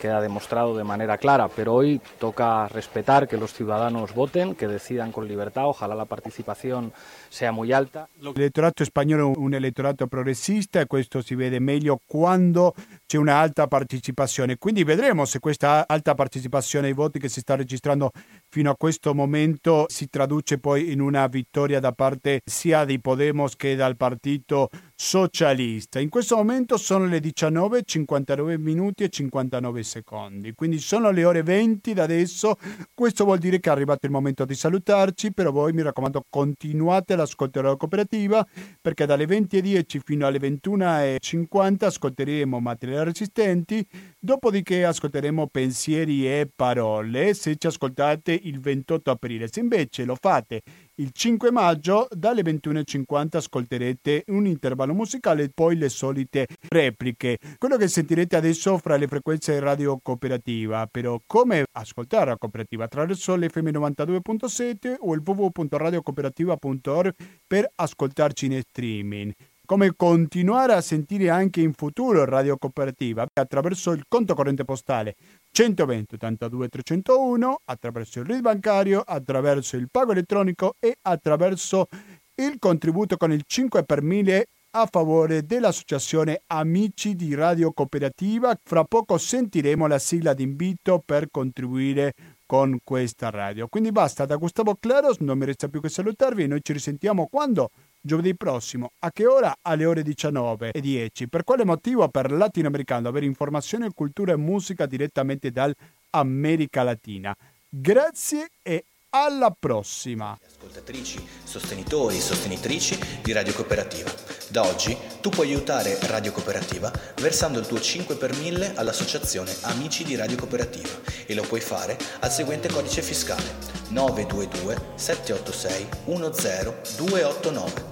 queda demostrado de manera clara, pero hoy toca respetar que los ciudadanos voten, que decidan con libertad, ojalá la participación sea muy alta. L'elettorato spagnolo è un elettorato progressista e questo si vede meglio quando c'è una alta partecipazione, quindi vedremo se questa alta partecipazione ai voti che si sta registrando fino a questo momento si traduce poi in una vittoria da parte sia di Podemos che dal Partito Socialista. In questo momento sono le diciannove e cinquantanove minuti e cinquantanove secondi, quindi sono le ore venti da adesso. Questo vuol dire che è arrivato il momento di salutarci, però voi mi raccomando continuate ad ascoltare la cooperativa, perché dalle venti e dieci fino alle ventuno e cinquanta ascolteremo materiali resistenti, dopodiché ascolteremo pensieri e parole se ci ascoltate il ventotto aprile. Se invece lo fate Il cinque maggio dalle ventuno e cinquanta ascolterete un intervallo musicale e poi le solite repliche. Quello che sentirete adesso fra le frequenze Radio Cooperativa, però come ascoltare la cooperativa? Attraverso l'F M novantadue virgola sette o il w w w punto radio cooperativa punto org per ascoltarci in streaming. Come continuare a sentire anche in futuro Radio Cooperativa? Attraverso il conto corrente postale centoventi ottantadue trecentouno, attraverso il R I D bancario, attraverso il pago elettronico e attraverso il contributo con il cinque per mille a favore dell'associazione Amici di Radio Cooperativa. Fra poco sentiremo la sigla d'invito per contribuire con questa radio. Quindi basta, da Gustavo Claros non mi resta più che salutarvi e noi ci risentiamo quando? Giovedì prossimo. A che ora? Alle ore diciannove e dieci. Per quale motivo? Per Latinoamericano, avere informazione, cultura e musica direttamente dall'America Latina. Grazie e alla prossima. Ascoltatrici, sostenitori e sostenitrici di Radio Cooperativa. Da oggi tu puoi aiutare Radio Cooperativa versando il tuo cinque per mille all'associazione Amici di Radio Cooperativa e lo puoi fare al seguente codice fiscale nove due due sette otto sei uno zero due otto nove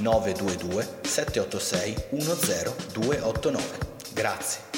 nove due due sette otto sei uno zero due otto nove. Grazie.